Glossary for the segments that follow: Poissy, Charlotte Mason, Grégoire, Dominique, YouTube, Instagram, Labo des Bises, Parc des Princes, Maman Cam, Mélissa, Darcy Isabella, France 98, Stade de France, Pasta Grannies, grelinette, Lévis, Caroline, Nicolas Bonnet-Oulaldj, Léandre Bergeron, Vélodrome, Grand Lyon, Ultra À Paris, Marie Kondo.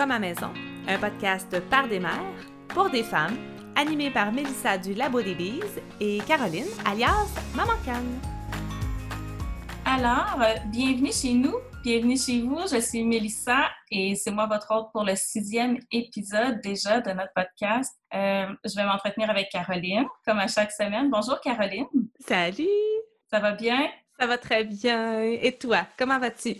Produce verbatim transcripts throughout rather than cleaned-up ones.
comme à maison, un podcast par des mères, pour des femmes, animé par Mélissa du Labo des Bises et Caroline, alias Maman Cam. Alors, bienvenue chez nous, bienvenue chez vous, je suis Mélissa et c'est moi votre hôte pour le sixième épisode déjà de notre podcast. Euh, je vais m'entretenir avec Caroline, comme à chaque semaine. Bonjour Caroline! Salut! Ça va bien? Ça va très bien. Et toi, comment vas-tu?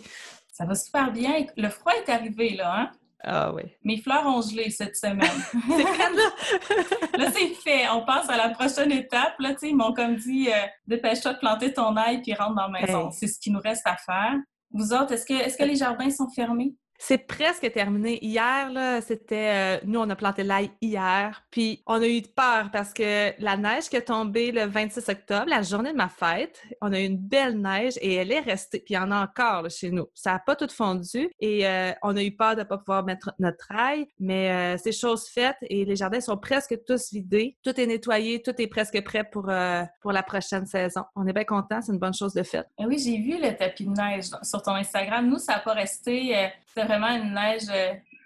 Ça va super bien. Le froid est arrivé, là, hein? Ah oui. Mes fleurs ont gelé cette semaine. C'est prêt, là? Là, c'est fait. On passe à la prochaine étape. Là, tu sais, ils m'ont comme dit, euh, dépêche-toi de planter ton ail puis rentre dans la maison. Hey. C'est ce qui nous reste à faire. Vous autres, est-ce que, est-ce que les jardins sont fermés? C'est presque terminé. Hier, là, c'était... Euh, nous, on a planté l'ail hier, puis on a eu peur parce que la neige qui est tombée le vingt-six octobre, la journée de ma fête, on a eu une belle neige et elle est restée. Puis il y en a encore là, chez nous. Ça n'a pas tout fondu et euh, on a eu peur de ne pas pouvoir mettre notre ail, mais euh, c'est chose faite et les jardins sont presque tous vidés. Tout est nettoyé, tout est presque prêt pour, euh, pour la prochaine saison. On est bien contents, c'est une bonne chose de faite. Et oui, j'ai vu le tapis de neige sur ton Instagram. Nous, ça n'a pas resté... Euh... C'était vraiment une neige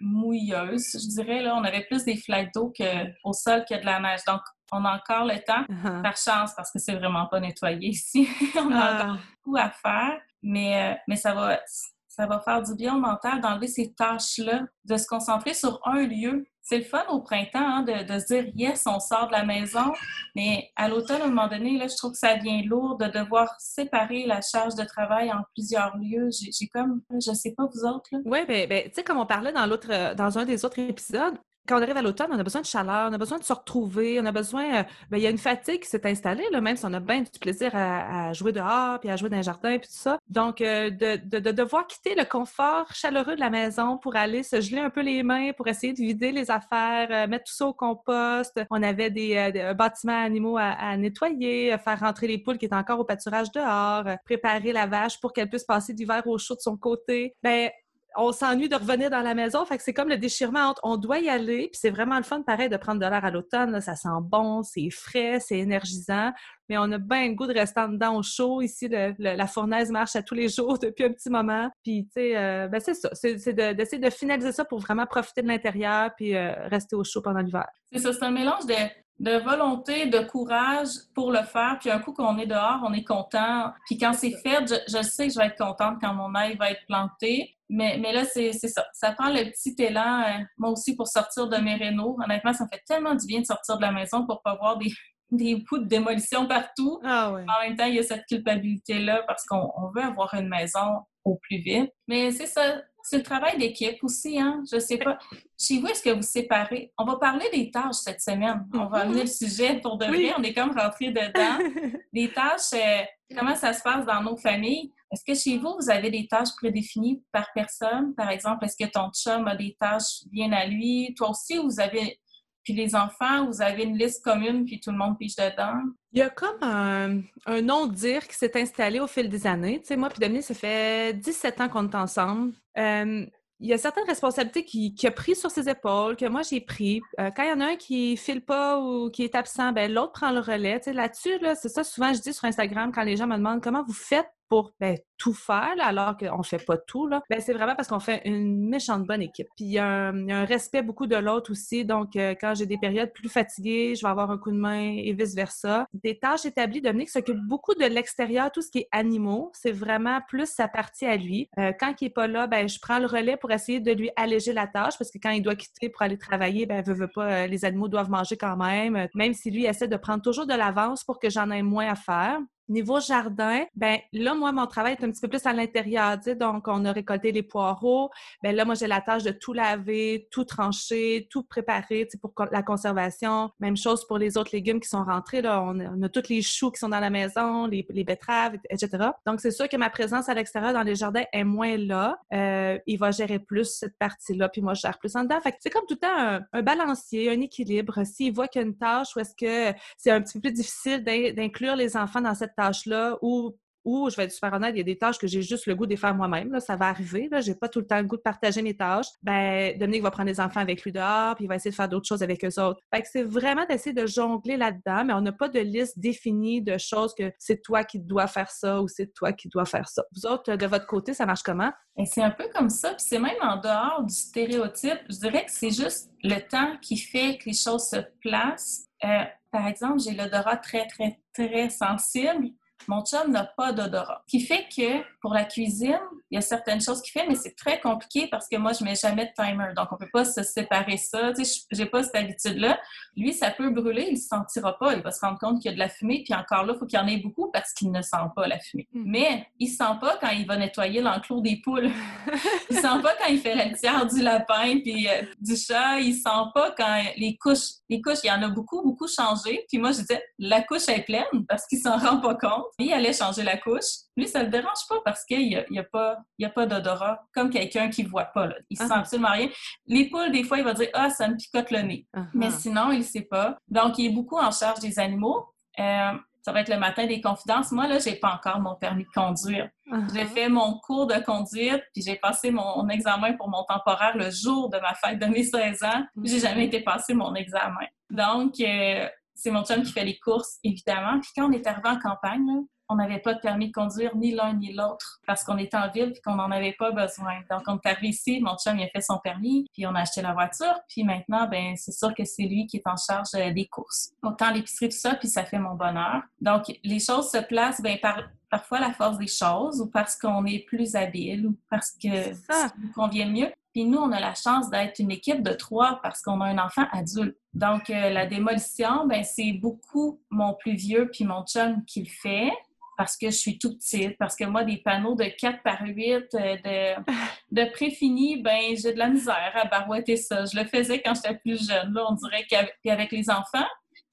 mouilleuse, je dirais. Là, on avait plus des flaques d'eau au sol que de la neige. Donc, on a encore le temps, uh-huh. par chance, parce que c'est vraiment pas nettoyé ici. On a uh-huh. encore beaucoup à faire, mais, mais ça va, ça va faire du bien au mental d'enlever ces tâches-là, de se concentrer sur un lieu. C'est le fun au printemps hein, de, de se dire « yes, on sort de la maison », mais à l'automne, à un moment donné, là, je trouve que ça devient lourd de devoir séparer la charge de travail en plusieurs lieux. J'ai, j'ai comme, je sais pas vous autres. Oui, bien, ben, tu sais, comme on parlait dans, l'autre, dans un des autres épisodes, quand on arrive à l'automne, on a besoin de chaleur, on a besoin de se retrouver, on a besoin... Euh, ben, il y a une fatigue qui s'est installée, là, même si on a bien du plaisir à, à jouer dehors, puis à jouer dans le jardin, puis tout ça. Donc, euh, de, de, de devoir quitter le confort chaleureux de la maison pour aller se geler un peu les mains, pour essayer de vider les affaires, euh, mettre tout ça au compost. On avait des, euh, des un bâtiment animaux à, à nettoyer, faire rentrer les poules qui étaient encore au pâturage dehors, euh, préparer la vache pour qu'elle puisse passer l'hiver au chaud de son côté. Ben, on s'ennuie de revenir dans la maison, fait que c'est comme le déchirement entre on doit y aller, puis c'est vraiment le fun, pareil, de prendre de l'air à l'automne, là, ça sent bon, c'est frais, c'est énergisant, mais on a bien le goût de rester en dedans au chaud. Ici, le, le, la fournaise marche à tous les jours depuis un petit moment, puis tu sais, euh, ben c'est ça, c'est, c'est de, d'essayer de finaliser ça pour vraiment profiter de l'intérieur, puis euh, rester au chaud pendant l'hiver. C'est ça, c'est un mélange de... de volonté, de courage pour le faire. Puis un coup qu'on est dehors, on est content. Puis quand c'est fait, je, je sais que je vais être contente quand mon ail va être planté. Mais, mais là, c'est, c'est ça. Ça prend le petit élan, euh, moi aussi, pour sortir de mes rénaux. Honnêtement, ça me fait tellement du bien de sortir de la maison pour pas voir des, des bouts de démolition partout. Ah ouais. En même temps, il y a cette culpabilité-là parce qu'on on veut avoir une maison au plus vite. Mais c'est ça. C'est le travail d'équipe aussi, hein? Je sais pas. Chez vous, est-ce que vous séparez? On va parler des tâches cette semaine. On va amener le sujet pour de vrai. Oui. On est comme rentrés dedans. Les tâches, euh, comment ça se passe dans nos familles? Est-ce que chez vous, vous avez des tâches prédéfinies par personne? Par exemple, est-ce que ton chum a des tâches bien à lui? Toi aussi, vous avez... Puis les enfants, vous avez une liste commune, puis tout le monde pige dedans. Il y a comme un, un non-dire qui s'est installé au fil des années. Tu sais, moi puis Dominique, ça fait dix-sept ans qu'on est ensemble. Euh, il y a certaines responsabilités qu'il, qu'il a prises sur ses épaules, que moi j'ai pris. Euh, quand il y en a un qui file pas ou qui est absent, ben l'autre prend le relais. Tu sais, là-dessus, là, c'est ça souvent je dis sur Instagram quand les gens me demandent comment vous faites pour ben, tout faire, là, alors qu'on ne fait pas tout, là, ben, c'est vraiment parce qu'on fait une méchante bonne équipe. Puis il y, y a un respect beaucoup de l'autre aussi, donc euh, quand j'ai des périodes plus fatiguées, je vais avoir un coup de main et vice-versa. Des tâches établies, Dominique s'occupe beaucoup de l'extérieur, tout ce qui est animaux, c'est vraiment plus sa partie à lui. Euh, quand il n'est pas là, ben, je prends le relais pour essayer de lui alléger la tâche, parce que quand il doit quitter pour aller travailler, ben, veut, veut pas, euh, les animaux doivent manger quand même, même si lui essaie de prendre toujours de l'avance pour que j'en aie moins à faire. Niveau jardin, ben là, moi, mon travail est un petit peu plus à l'intérieur, tu sais, donc on a récolté les poireaux, ben là, moi, j'ai la tâche de tout laver, tout trancher, tout préparer, tu sais, pour la conservation. Même chose pour les autres légumes qui sont rentrés, là, on a, on a tous les choux qui sont dans la maison, les, les betteraves, et cetera. Donc, c'est sûr que ma présence à l'extérieur dans les jardins est moins là. Euh, il va gérer plus cette partie-là, puis moi, je gère plus en dedans. Fait que c'est comme tout le temps un, un balancier, un équilibre. S'il voit qu'il y a une tâche où est-ce que c'est un petit peu plus difficile d'in- d'inclure les enfants dans cette tâche-là ou ou je vais être super honnête, il y a des tâches que j'ai juste le goût de les faire moi-même. Là, ça va arriver. Là, j'ai pas tout le temps le goût de partager mes tâches. Ben, Dominique va prendre les enfants avec lui dehors, puis il va essayer de faire d'autres choses avec eux autres. Fait que c'est vraiment d'essayer de jongler là-dedans, mais on n'a pas de liste définie de choses que c'est toi qui dois faire ça ou c'est toi qui dois faire ça. Vous autres, de votre côté, ça marche comment? Et c'est un peu comme ça, puis c'est même en dehors du stéréotype. Je dirais que c'est juste le temps qui fait que les choses se placent. Euh, par exemple, j'ai l'odorat très, très, très sensible. Mon chum n'a pas d'odorat. Ce qui fait que, pour la cuisine, il y a certaines choses qu'il fait, mais c'est très compliqué parce que moi, je ne mets jamais de timer. Donc, on ne peut pas se séparer ça. Tu sais, je n'ai pas cette habitude-là. Lui, ça peut brûler, il ne le sentira pas. Il va se rendre compte qu'il y a de la fumée. Puis encore là, il faut qu'il y en ait beaucoup parce qu'il ne sent pas la fumée. Mm. Mais il ne sent pas quand il va nettoyer l'enclos des poules. Il ne sent pas quand il fait la litière du lapin puis euh, du chat. Il ne sent pas quand les couches... Les couches, il y en a beaucoup, beaucoup changé. Puis moi, je disais, la couche est pleine parce qu'il s'en rend pas compte. Il allait changer la couche. Lui, ça le dérange pas parce qu'il y a, il y a pas, il y a pas d'odorat comme quelqu'un qui voit pas, là. Il uh-huh. sent absolument rien. Les poules, des fois, il va dire, ah, ça me picote le nez. Uh-huh. Mais sinon, il sait pas. Donc, il est beaucoup en charge des animaux. Euh, ça va être le matin des confidences. Moi, là, j'ai pas encore mon permis de conduire. Uh-huh. J'ai fait mon cours de conduite, puis j'ai passé mon examen pour mon temporaire le jour de ma fête de mes seize ans. Uh-huh. J'ai jamais été passé mon examen. Donc, euh, c'est mon chum qui fait les courses, évidemment. Puis quand on est arrivé en campagne, là, on n'avait pas de permis de conduire ni l'un ni l'autre parce qu'on était en ville et qu'on n'en avait pas besoin. Donc, on est arrivé ici, mon chum il a fait son permis, puis on a acheté la voiture. Puis maintenant, ben c'est sûr que c'est lui qui est en charge des courses. Autant l'épicerie, tout ça, puis ça fait mon bonheur. Donc, les choses se placent ben par... parfois la force des choses ou parce qu'on est plus habile ou parce que ça nous convient mieux. Puis nous, on a la chance d'être une équipe de trois parce qu'on a un enfant adulte. Donc, euh, la démolition, ben c'est beaucoup mon plus vieux puis mon chum qui le fait. Parce que je suis tout petite, parce que moi, des panneaux de quatre par huit de, de pré-fini, ben j'ai de la misère à barouetter ça. Je le faisais quand j'étais plus jeune. Là, on dirait qu'avec les enfants,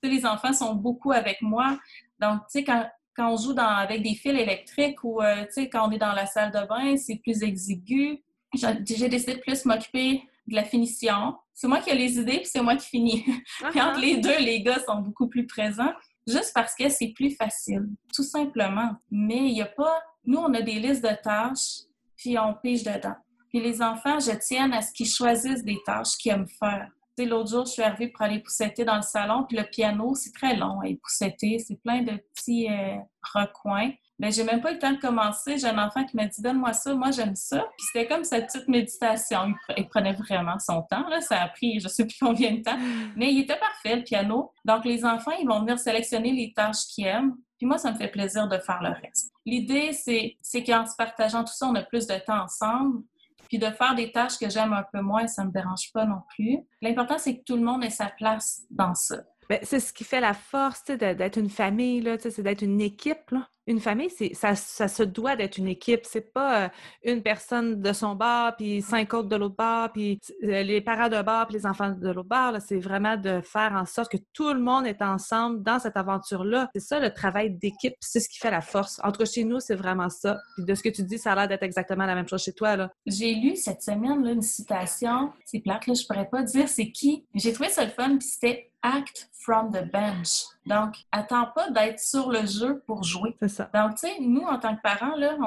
tu sais, les enfants sont beaucoup avec moi. Donc, tu sais, quand, quand on joue dans, avec des fils électriques ou, euh, tu sais, quand on est dans la salle de bain, c'est plus exigu. J'ai décidé de plus m'occuper de la finition. C'est moi qui ai les idées, puis c'est moi qui finis. Puis entre les deux, les gars sont beaucoup plus présents. Juste parce que c'est plus facile, tout simplement. Mais il n'y a pas... Nous, on a des listes de tâches, puis on pige dedans. Puis les enfants, je tiens à ce qu'ils choisissent des tâches qu'ils aiment faire. Tu sais, l'autre jour, je suis arrivée pour aller poussetter dans le salon, puis le piano, c'est très long à poussetter. C'est plein de petits euh, recoins. Bien, j'ai même pas eu le temps de commencer. J'ai un enfant qui m'a dit « Donne-moi ça, moi j'aime ça ». Puis c'était comme sa petite méditation. Il prenait vraiment son temps. Là, ça a pris je sais plus combien de temps. Mais il était parfait, le piano. Donc les enfants, ils vont venir sélectionner les tâches qu'ils aiment. Puis moi, ça me fait plaisir de faire le reste. L'idée, c'est, c'est qu'en se partageant tout ça, on a plus de temps ensemble. Puis de faire des tâches que j'aime un peu moins, ça me dérange pas non plus. L'important, c'est que tout le monde ait sa place dans ça. Bien, c'est ce qui fait la force d'être une famille, là, c'est d'être une équipe, là. Une famille, c'est, ça, ça se doit d'être une équipe. C'est pas euh, une personne de son bord, puis cinq autres de l'autre bord, puis euh, les parents d'un bord, puis les enfants de l'autre bord. Là, c'est vraiment de faire en sorte que tout le monde est ensemble dans cette aventure-là. C'est ça, le travail d'équipe. C'est ce qui fait la force. Entre chez nous, c'est vraiment ça. Puis de ce que tu dis, ça a l'air d'être exactement la même chose chez toi, là. J'ai lu cette semaine, là, une citation. C'est plate, là, je pourrais pas dire c'est qui. J'ai trouvé ça le fun, puis c'était « Act from the bench ». Donc, attends pas d'être sur le jeu pour jouer. C'est ça. Donc, tu sais, nous, en tant que parents, là,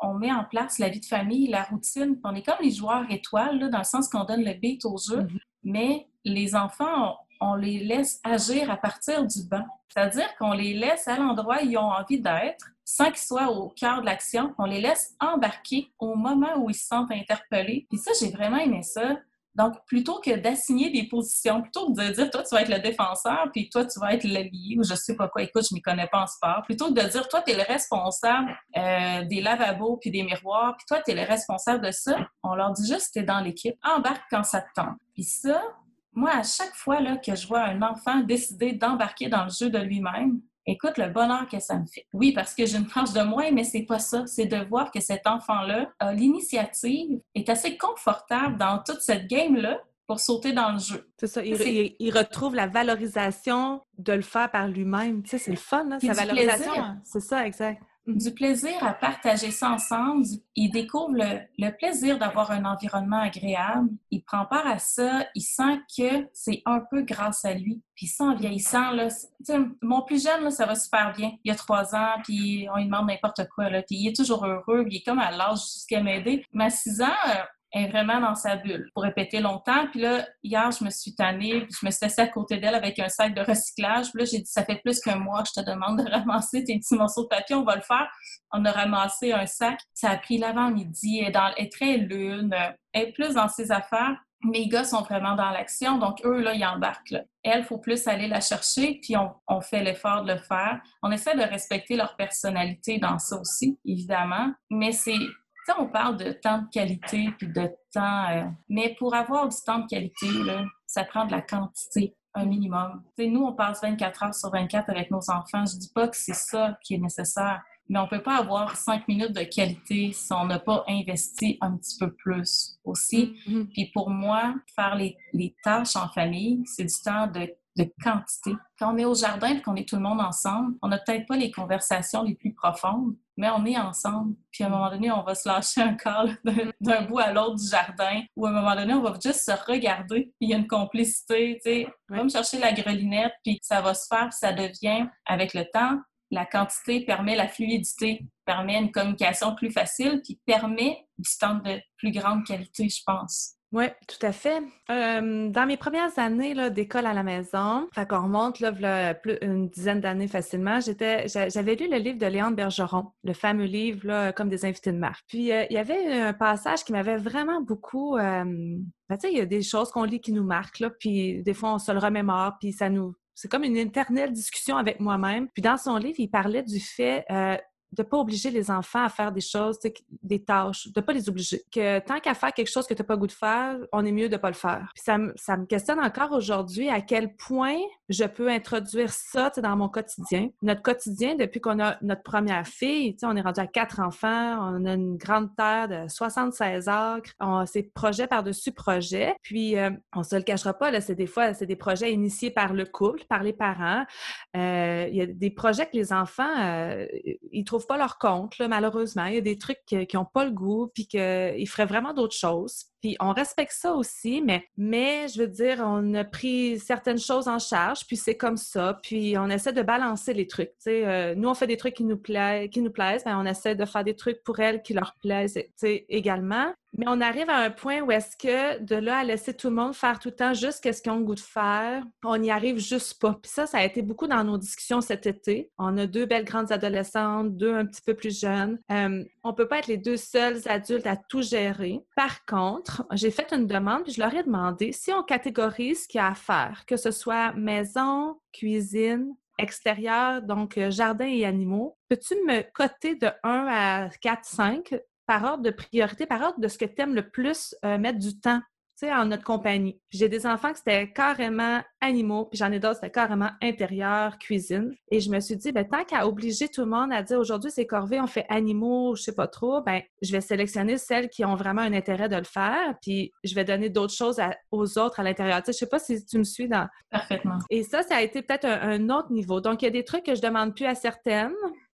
on, on met en place la vie de famille, la routine. On est comme les joueurs étoiles, là, dans le sens qu'on donne le beat au jeu. Mm-hmm. Mais les enfants, on, on les laisse agir à partir du banc. C'est-à-dire qu'on les laisse à l'endroit où ils ont envie d'être, sans qu'ils soient au cœur de l'action. On les laisse embarquer au moment où ils se sentent interpellés. Et ça, j'ai vraiment aimé ça. Donc, plutôt que d'assigner des positions, plutôt que de dire « Toi, tu vas être le défenseur, puis toi, tu vas être l'ailier » ou je sais pas quoi, écoute, je m'y connais pas en sport. Plutôt que de dire « Toi, tu es le responsable euh, des lavabos puis des miroirs, puis toi, tu es le responsable de ça », on leur dit juste « T'es dans l'équipe, embarque quand ça te tente. » Puis ça, moi, à chaque fois là, que je vois un enfant décider d'embarquer dans le jeu de lui-même, écoute, le bonheur que ça me fait. Oui, parce que j'ai une tranche de moins, mais c'est pas ça. C'est de voir que cet enfant-là a l'initiative, est assez confortable dans toute cette game-là pour sauter dans le jeu. C'est ça. Il, il, il retrouve la valorisation de le faire par lui-même. Tu sais, c'est le fun, là, sa valorisation. Plaisir. C'est ça, exact. du plaisir à partager ça ensemble. Il découvre le, le plaisir d'avoir un environnement agréable. Il prend part à ça. Il sent que c'est un peu grâce à lui. Puis ça, en vieillissant, là, mon plus jeune, là, ça va super bien. Il a trois ans, puis on lui demande n'importe quoi. Là. Puis il est toujours heureux. Puis il est comme à l'âge jusqu'à m'aider. Mais à six ans... Euh, est vraiment dans sa bulle pour répéter longtemps. Puis là, hier, je me suis tannée, puis je me suis assise à côté d'elle avec un sac de recyclage. Puis là, j'ai dit, ça fait plus qu'un mois que je te demande de ramasser tes petits morceaux de papier, on va le faire. On a ramassé un sac. Ça a pris l'avant-midi, elle est, dans, elle est très lune, elle est plus dans ses affaires. Mes gars sont vraiment dans l'action, donc eux, là, ils embarquent. Là. Elle, il faut plus aller la chercher, puis on, on fait l'effort de le faire. On essaie de respecter leur personnalité dans ça aussi, évidemment, mais c'est... Tu sais, on parle de temps de qualité puis de temps... Euh, mais pour avoir du temps de qualité, là, ça prend de la quantité, un minimum. Tu sais, nous, on passe vingt-quatre heures sur vingt-quatre avec nos enfants. Je dis pas que c'est ça qui est nécessaire, mais on peut pas avoir cinq minutes de qualité si on n'a pas investi un petit peu plus aussi. Mm-hmm. Puis pour moi, faire les, les tâches en famille, c'est du temps de de quantité. Quand on est au jardin et qu'on est tout le monde ensemble, on n'a peut-être pas les conversations les plus profondes, mais on est ensemble. Puis à un moment donné, on va se lâcher un corps d'un, d'un bout à l'autre du jardin, ou à un moment donné, on va juste se regarder. Puis il y a une complicité, tu sais. On va me chercher la grelinette, puis ça va se faire, puis ça devient, avec le temps, la quantité permet la fluidité, permet une communication plus facile, puis permet du temps de plus grande qualité, je pense. Oui, tout à fait. Euh, dans mes premières années là, d'école à la maison, fait qu'on remonte là, là, plus, une dizaine d'années facilement, j'étais, j'avais lu le livre de Léandre Bergeron, le fameux livre là, Comme des invités de marque. Puis, euh, il y avait un passage qui m'avait vraiment beaucoup... Euh... Ben, tu sais, il y a des choses qu'on lit qui nous marquent, là, puis des fois, on se le remémore, puis ça nous... C'est comme une éternelle discussion avec moi-même. Puis dans son livre, il parlait du fait... Euh, de ne pas obliger les enfants à faire des choses, des tâches, de ne pas les obliger. Que tant qu'à faire quelque chose que tu n'as pas le goût de faire, on est mieux de ne pas le faire. Puis ça, ça me questionne encore aujourd'hui à quel point je peux introduire ça dans mon quotidien. Notre quotidien, depuis qu'on a notre première fille, on est rendu à quatre enfants, on a une grande terre de soixante-seize acres, on a ces projets par-dessus projets. Puis, euh, on ne se le cachera pas, là, c'est des fois, c'est des projets initiés par le couple, par les parents. Il euh, y a des projets que les enfants, euh, ils trouvent pas leur compte, là, malheureusement. Il y a des trucs qui n'ont pas le goût, puis qu'ils feraient vraiment d'autres choses. Puis on respecte ça aussi, mais, mais je veux dire, on a pris certaines choses en charge, puis c'est comme ça, puis on essaie de balancer les trucs. Euh, nous, on fait des trucs qui nous, pla- qui nous plaisent, mais on essaie de faire des trucs pour elles qui leur plaisent également. Mais on arrive à un point où est-ce que de là à laisser tout le monde faire tout le temps juste ce qu'ils ont le goût de faire, on n'y arrive juste pas. Puis ça, ça a été beaucoup dans nos discussions cet été. On a deux belles grandes adolescentes, deux un petit peu plus jeunes. Euh, on ne peut pas être les deux seuls adultes à tout gérer. Par contre, j'ai fait une demande puis je leur ai demandé si on catégorise ce qu'il y a à faire, que ce soit maison, cuisine, extérieur, donc jardin et animaux. Peux-tu me coter de un à quatre, cinq? Par ordre de priorité, par ordre de ce que tu aimes le plus euh, mettre du temps, tu sais, en notre compagnie. Puis j'ai des enfants que c'était carrément animaux, puis j'en ai d'autres, c'était carrément intérieur, cuisine. Et je me suis dit, bien, tant qu'à obliger tout le monde à dire aujourd'hui, c'est corvée, on fait animaux, je sais pas trop, bien, je vais sélectionner celles qui ont vraiment un intérêt de le faire, puis je vais donner d'autres choses à, aux autres à l'intérieur. Tu sais, je sais pas si tu me suis dans... Parfaitement. Et ça, ça a été peut-être un, un autre niveau. Donc, il y a des trucs que je demande plus à certaines,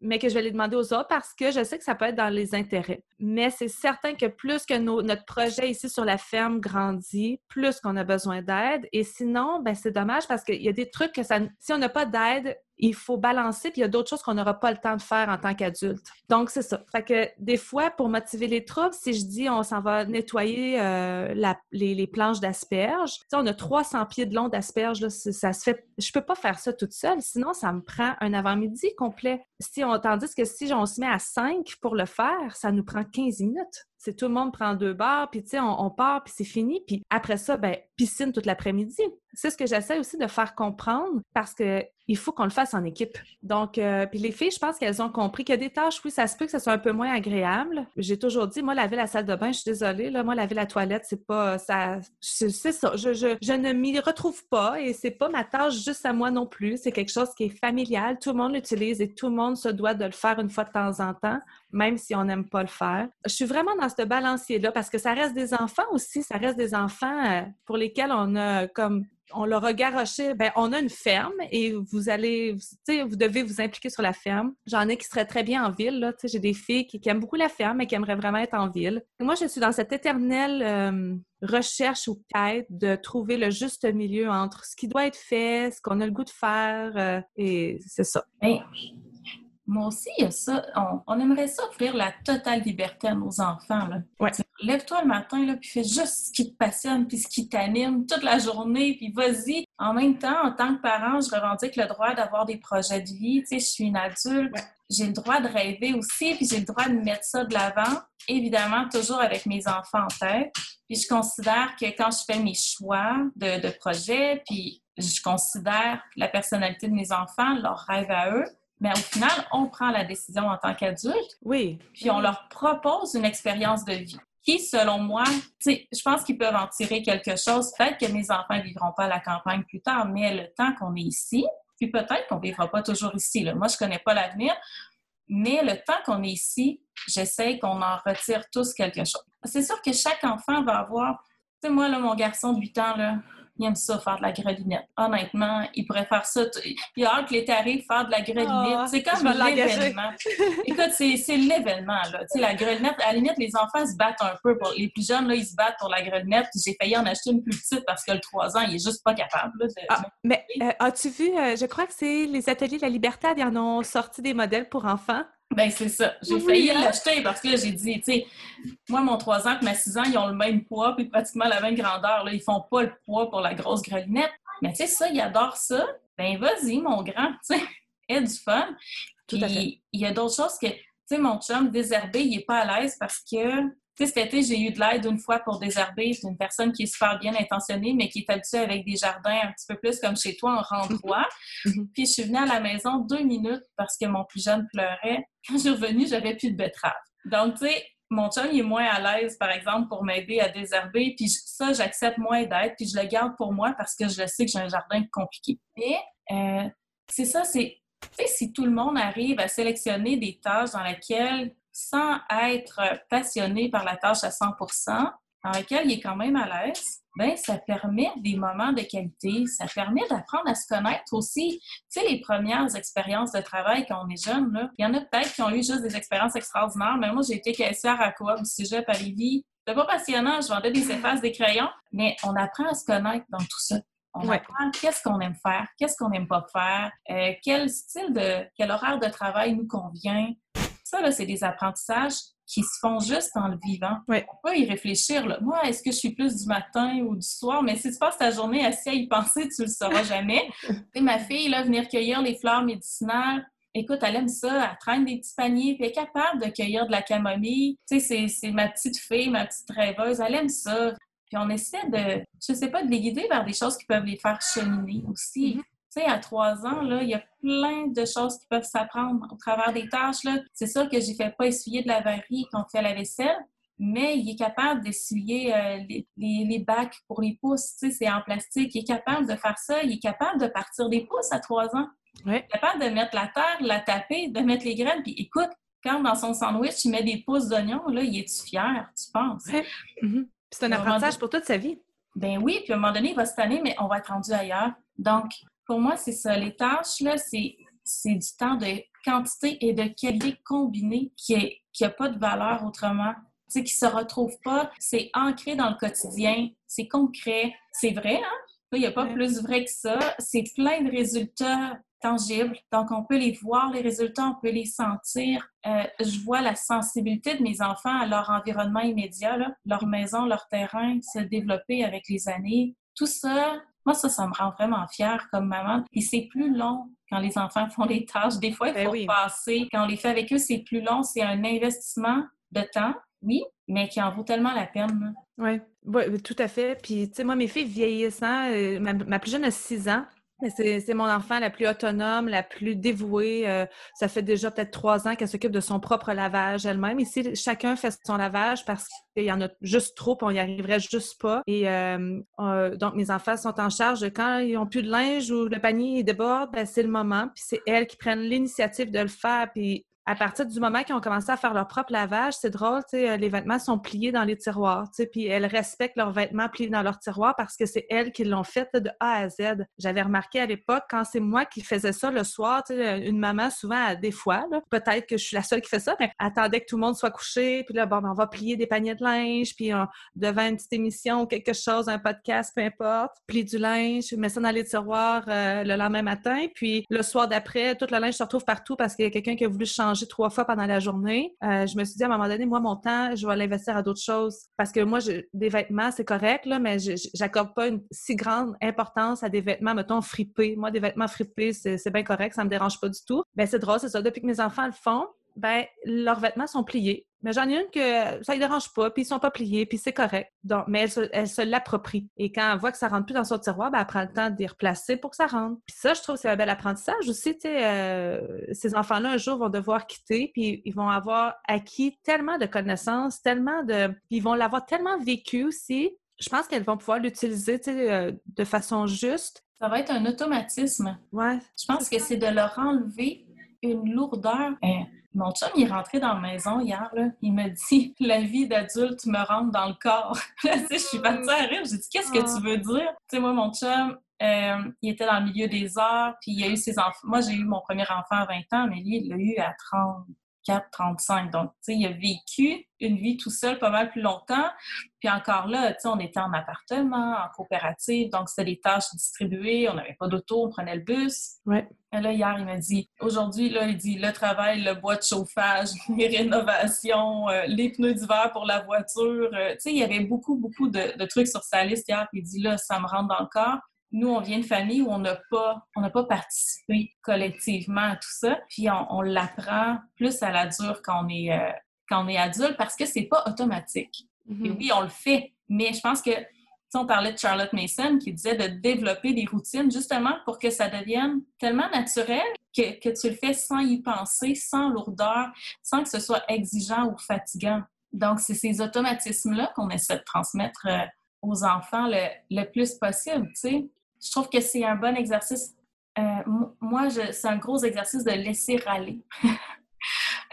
mais que je vais les demander aux autres parce que je sais que ça peut être dans les intérêts. Mais c'est certain que plus que nos, notre projet ici sur la ferme grandit, plus qu'on a besoin d'aide. Et sinon, ben c'est dommage parce qu'il y a des trucs que ça... Si on n'a pas d'aide, il faut balancer, puis il y a d'autres choses qu'on n'aura pas le temps de faire en tant qu'adulte. Donc, c'est ça. Fait que des fois, pour motiver les troupes, si je dis on s'en va nettoyer euh, la, les, les planches d'asperges, tu sais, on a trois cents pieds de long d'asperges, là, ça se fait... Je peux pas faire ça toute seule, sinon ça me prend un avant-midi complet. Si on... Tandis que si on se met à cinq pour le faire, ça nous prend quinze minutes. C'est tout le monde prend deux barres, puis tu sais, on, on part, puis c'est fini. Puis après ça, ben piscine toute l'après-midi. C'est ce que j'essaie aussi de faire comprendre parce qu'il faut qu'on le fasse en équipe. Donc, euh, puis les filles, je pense qu'elles ont compris qu'il y a des tâches, oui, ça se peut que ce soit un peu moins agréable. J'ai toujours dit, moi, laver la salle de bain, je suis désolée, là, moi, laver la toilette, c'est pas... ça, c'est, c'est ça, je, je, je ne m'y retrouve pas et c'est pas ma tâche juste à moi non plus. C'est quelque chose qui est familial, tout le monde l'utilise et tout le monde se doit de le faire une fois de temps en temps, même si on n'aime pas le faire. Je suis vraiment dans ce balancier-là parce que ça reste des enfants aussi, ça reste des enfants pour lesquels on a comme... on leur a garoché, ben on a une ferme et vous allez, tu sais, vous devez vous impliquer sur la ferme. J'en ai qui seraient très bien en ville, là, tu sais, j'ai des filles qui, qui aiment beaucoup la ferme et qui aimeraient vraiment être en ville. Et moi, je suis dans cette éternelle euh, recherche ou quête de trouver le juste milieu entre ce qui doit être fait, ce qu'on a le goût de faire, euh, et c'est ça. Hey. Moi aussi, il y a ça. On, on aimerait ça offrir la totale liberté à nos enfants. Ouais. Lève-toi le matin, là, puis fais juste ce qui te passionne, puis ce qui t'anime toute la journée, puis vas-y. En même temps, en tant que parent, je revendique le droit d'avoir des projets de vie. Tu sais, je suis une adulte. Ouais. J'ai le droit de rêver aussi, puis j'ai le droit de mettre ça de l'avant, évidemment, toujours avec mes enfants en tête. Puis je considère que quand je fais mes choix de, de projets, puis je considère la personnalité de mes enfants, leurs rêves à eux, mais au final, on prend la décision en tant qu'adulte. Oui. Puis on leur propose une expérience de vie qui, selon moi, tu sais, je pense qu'ils peuvent en tirer quelque chose. Peut-être que mes enfants ne vivront pas à la campagne plus tard, mais le temps qu'on est ici, puis peut-être qu'on ne vivra pas toujours ici, là. Moi, je ne connais pas l'avenir, mais le temps qu'on est ici, j'essaie qu'on en retire tous quelque chose. C'est sûr que chaque enfant va avoir... Tu sais, moi, là, mon garçon de huit ans, là... Il aime ça, faire de la grelinette. Honnêtement, il pourrait faire ça. T- il a hâte que l'été arrive, faire de la grelinette. Oh, c'est comme l'événement. Écoute, c'est, c'est l'événement, là. Tu sais, la grelinette, à la limite, les enfants se battent un peu. Pour... Les plus jeunes, là, ils se battent pour la grelinette. J'ai failli en acheter une plus petite parce que le trois ans, il est juste pas capable, là, de... Ah, mais euh, as-tu vu, euh, je crois que c'est les ateliers de la Liberté, ils en ont sorti des modèles pour enfants. Ben c'est ça. J'ai oui, failli hein? l'acheter parce que là, j'ai dit, tu sais, moi, mon trois ans et ma six ans, ils ont le même poids puis pratiquement la même grandeur. Là. Ils font pas le poids pour la grosse grelinette. Mais tu sais, ça, ils adorent ça. Ben vas-y, mon grand, tu sais, aie du fun. Tout à fait. Il y a d'autres choses que, tu sais, mon chum, désherber, il est pas à l'aise parce que, tu sais, cet été, j'ai eu de l'aide une fois pour désherber. C'est une personne qui est super bien intentionnée, mais qui est habituée avec des jardins un petit peu plus comme chez toi, en rang-droit. Puis je suis venue à la maison deux minutes parce que mon plus jeune pleurait. Quand je suis revenue, j'avais plus de betterave. Donc, tu sais, mon chum, il est moins à l'aise, par exemple, pour m'aider à désherber. Puis ça, j'accepte moins d'aide. Puis je le garde pour moi parce que je le sais que j'ai un jardin compliqué. Mais euh, c'est ça, c'est... Tu sais, si tout le monde arrive à sélectionner des tâches dans lesquelles, sans être passionné par la tâche à cent pour cent, dans lesquelles il est quand même à l'aise, bien, ça permet des moments de qualité. Ça permet d'apprendre à se connaître aussi. Tu sais, les premières expériences de travail quand on est jeune, là, il y en a peut-être qui ont eu juste des expériences extraordinaires. Mais moi, j'ai été caissière à Coop du Cégep à Lévis. C'était pas passionnant. Je vendais des effaces, des crayons. Mais on apprend à se connaître dans tout ça. On ouais. apprend qu'est-ce qu'on aime faire, qu'est-ce qu'on n'aime pas faire, euh, quel style de, quel horaire de travail nous convient. Ça, là, c'est des apprentissages qui se font juste en le vivant. Ouais. On peut y réfléchir, là. Moi, est-ce que je suis plus du matin ou du soir? Mais si tu passes ta journée assis à y penser, tu le sauras jamais. Et ma fille, là, venir cueillir les fleurs médicinales, écoute, elle aime ça, elle traîne des petits paniers, puis elle est capable de cueillir de la camomille. Tu sais, c'est, c'est ma petite fille, ma petite rêveuse, elle aime ça. Puis on essaie de, je sais pas, de les guider vers des choses qui peuvent les faire cheminer aussi. Mm-hmm. Tu sais, à trois ans, là, il y a plein de choses qui peuvent s'apprendre au travers des tâches, là. C'est sûr que j'ai fait pas essuyer de la varie quand on fait la vaisselle, mais il est capable d'essuyer euh, les, les, les bacs pour les pouces, tu sais, c'est en plastique. Il est capable de faire ça. Il est capable de partir des pouces à trois ans. Oui. Il est capable de mettre la terre, la taper, de mettre les graines. Puis écoute, quand dans son sandwich, il met des pouces d'oignons, là, il est-tu fier, tu penses? Oui. Mm-hmm. C'est un apprentissage pour toute sa vie. Ben oui, puis à un moment donné, il va se tanner, mais on va être rendu ailleurs. Donc, pour moi, c'est ça. Les tâches, là, c'est, c'est du temps de quantité et de qualité combinée qui n'a pas de valeur autrement. Tu sais, qui ne se retrouve pas. C'est ancré dans le quotidien. C'est concret. C'est vrai, hein? Il n'y a pas ouais. plus vrai que ça. C'est plein de résultats tangibles. Donc, on peut les voir, les résultats, on peut les sentir. Euh, je vois la sensibilité de mes enfants à leur environnement immédiat, là, leur maison, leur terrain, se développer avec les années. Tout ça, moi, ça, ça me rend vraiment fière comme maman. Et c'est plus long quand les enfants font les tâches. Des fois, il faut ben oui. passer. Quand on les fait avec eux, c'est plus long. C'est un investissement de temps, oui, mais qui en vaut tellement la peine. Oui, ouais, tout à fait. Puis, tu sais, moi, mes filles vieillissant, euh, ma, ma plus jeune a six ans. C'est, c'est mon enfant la plus autonome, la plus dévouée. Euh, ça fait déjà peut-être trois ans qu'elle s'occupe de son propre lavage elle-même. Ici, chacun fait son lavage parce qu'il y en a juste trop, puis on n'y arriverait juste pas. Et euh, euh, donc, mes enfants sont en charge. Quand ils n'ont plus de linge ou le panier déborde, ben, c'est le moment. Puis c'est elles qui prennent l'initiative de le faire. Puis à partir du moment qu'ils ont commencé à faire leur propre lavage, c'est drôle, tu sais, les vêtements sont pliés dans les tiroirs, tu sais, puis elles respectent leurs vêtements pliés dans leurs tiroirs parce que c'est elles qui l'ont fait là, de A à Z. J'avais remarqué à l'époque, quand c'est moi qui faisais ça le soir, tu sais, une maman souvent, des fois, là, peut-être que je suis la seule qui fait ça, mais attendait que tout le monde soit couché, puis là, bon, ben, on va plier des paniers de linge, puis on, devant une petite émission ou quelque chose, un podcast, peu importe, plie du linge, mets ça dans les tiroirs euh, le lendemain matin, puis le soir d'après, tout le linge se retrouve partout parce qu'il y a quelqu'un qui a voulu changer trois fois pendant la journée. Euh, je me suis dit, à un moment donné, moi, mon temps, je vais l'investir à d'autres choses. Parce que moi, je, des vêtements, c'est correct, là, mais je, j'accorde pas une si grande importance à des vêtements, mettons, fripés. Moi, des vêtements fripés, c'est, c'est bien correct, ça me dérange pas du tout. Ben, c'est drôle, c'est ça. Depuis que mes enfants le font, ben, leurs vêtements sont pliés. Mais j'en ai une que ça ne les dérange pas, puis ils ne sont pas pliés, puis c'est correct. Donc, mais elle se, elle se l'approprie. Et quand elle voit que ça ne rentre plus dans son tiroir, ben, elle prend le temps de les replacer pour que ça rentre. Puis ça, je trouve que c'est un bel apprentissage aussi. Euh, ces enfants-là, un jour, vont devoir quitter, puis ils vont avoir acquis tellement de connaissances, tellement de... Puis ils vont l'avoir tellement vécu aussi. Je pense qu'elles vont pouvoir l'utiliser euh, de façon juste. Ça va être un automatisme. Ouais. Je pense que c'est de leur enlever une lourdeur. Hein. Mon chum, il est rentré dans la maison hier, là. Il me dit « La vie d'adulte me rentre dans le corps. » Je suis partie à rire. J'ai dit « Qu'est-ce que tu veux dire? » Tu sais, moi, mon chum, euh, il était dans le milieu des arts, puis il a eu ses enfants. Moi, j'ai eu mon premier enfant à vingt ans, mais lui, il l'a eu à trente-quatre, trente-cinq. Donc, tu sais, il a vécu une vie tout seul pas mal plus longtemps. Puis encore là, tu sais, on était en appartement, en coopérative, donc c'était des tâches distribuées, on n'avait pas d'auto, on prenait le bus. Ouais. Et là, hier, il m'a dit, aujourd'hui, là, il dit, le travail, le bois de chauffage, les rénovations, euh, les pneus d'hiver pour la voiture. Euh, tu sais, il y avait beaucoup, beaucoup de, de trucs sur sa liste hier, puis il dit, là, ça me rentre dans le corps. Nous, on vient de famille où on n'a pas, on n'a pas participé collectivement à tout ça, puis on, on l'apprend plus à la dure quand on est, euh, quand on est adulte parce que c'est pas automatique. Mm-hmm. Et oui, on le fait, mais je pense que, tu sais, on parlait de Charlotte Mason qui disait de développer des routines justement pour que ça devienne tellement naturel que, que tu le fais sans y penser, sans lourdeur, sans que ce soit exigeant ou fatigant. Donc, c'est ces automatismes-là qu'on essaie de transmettre euh, aux enfants le, le plus possible, tu sais. Je trouve que c'est un bon exercice. Euh, moi, je, c'est un gros exercice de laisser râler.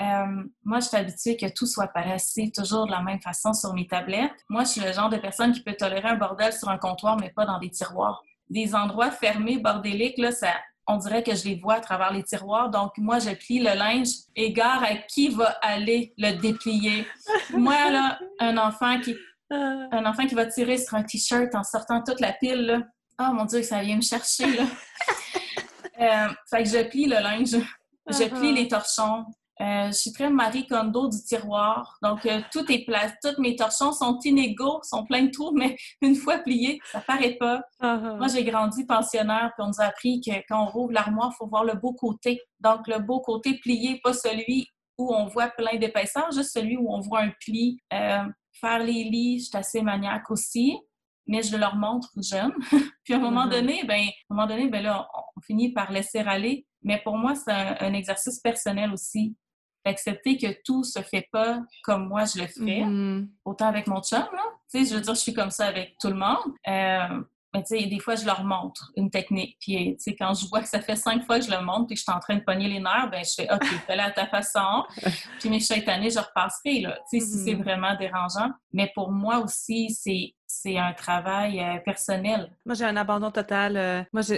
euh, moi, je suis habituée que tout soit parassé toujours de la même façon sur mes tablettes. Moi, je suis le genre de personne qui peut tolérer un bordel sur un comptoir, mais pas dans des tiroirs. Des endroits fermés, bordéliques, là, ça, on dirait que je les vois à travers les tiroirs. Donc, moi, je plie le linge égard à qui va aller le déplier. Moi, là, un enfant qui, un enfant qui va tirer sur un T-shirt en sortant toute la pile, là, « Ah, mon Dieu, ça vient me chercher, là! euh, » Fait que je plie le linge, je plie les torchons. Euh, je suis très Marie Kondo du tiroir. Donc, euh, tout est plat. Tous mes torchons sont inégaux, sont pleins de trous, mais une fois pliés, ça paraît pas. Uh-huh. Moi, j'ai grandi pensionnaire, puis on nous a appris que quand on rouvre l'armoire, il faut voir le beau côté. Donc, le beau côté plié, pas celui où on voit plein d'épaisseur, juste celui où on voit un pli. Euh, faire les lits, je suis assez maniaque aussi. Mais je leur montre jeune. Puis à un moment donné, ben, à un moment donné, ben là, on, on finit par laisser aller. Mais pour moi, c'est un, un exercice personnel aussi. D'accepter que tout se fait pas comme moi je le fais. Mm-hmm. Autant avec mon chum, là. Tu sais, je veux dire, je suis comme ça avec tout le monde. Euh, mais tu sais, des fois, je leur montre une technique. Puis, tu sais, quand je vois que ça fait cinq fois que je le montre puis que je suis en train de pogner les nerfs, ben je fais « OK, fais-la à ta façon. » Puis mes chaitanés, je repasserai, là. Tu sais, mm-hmm. si c'est vraiment dérangeant. Mais pour moi aussi, c'est... C'est un travail euh, personnel. Moi, j'ai un abandon total. Euh, moi, je,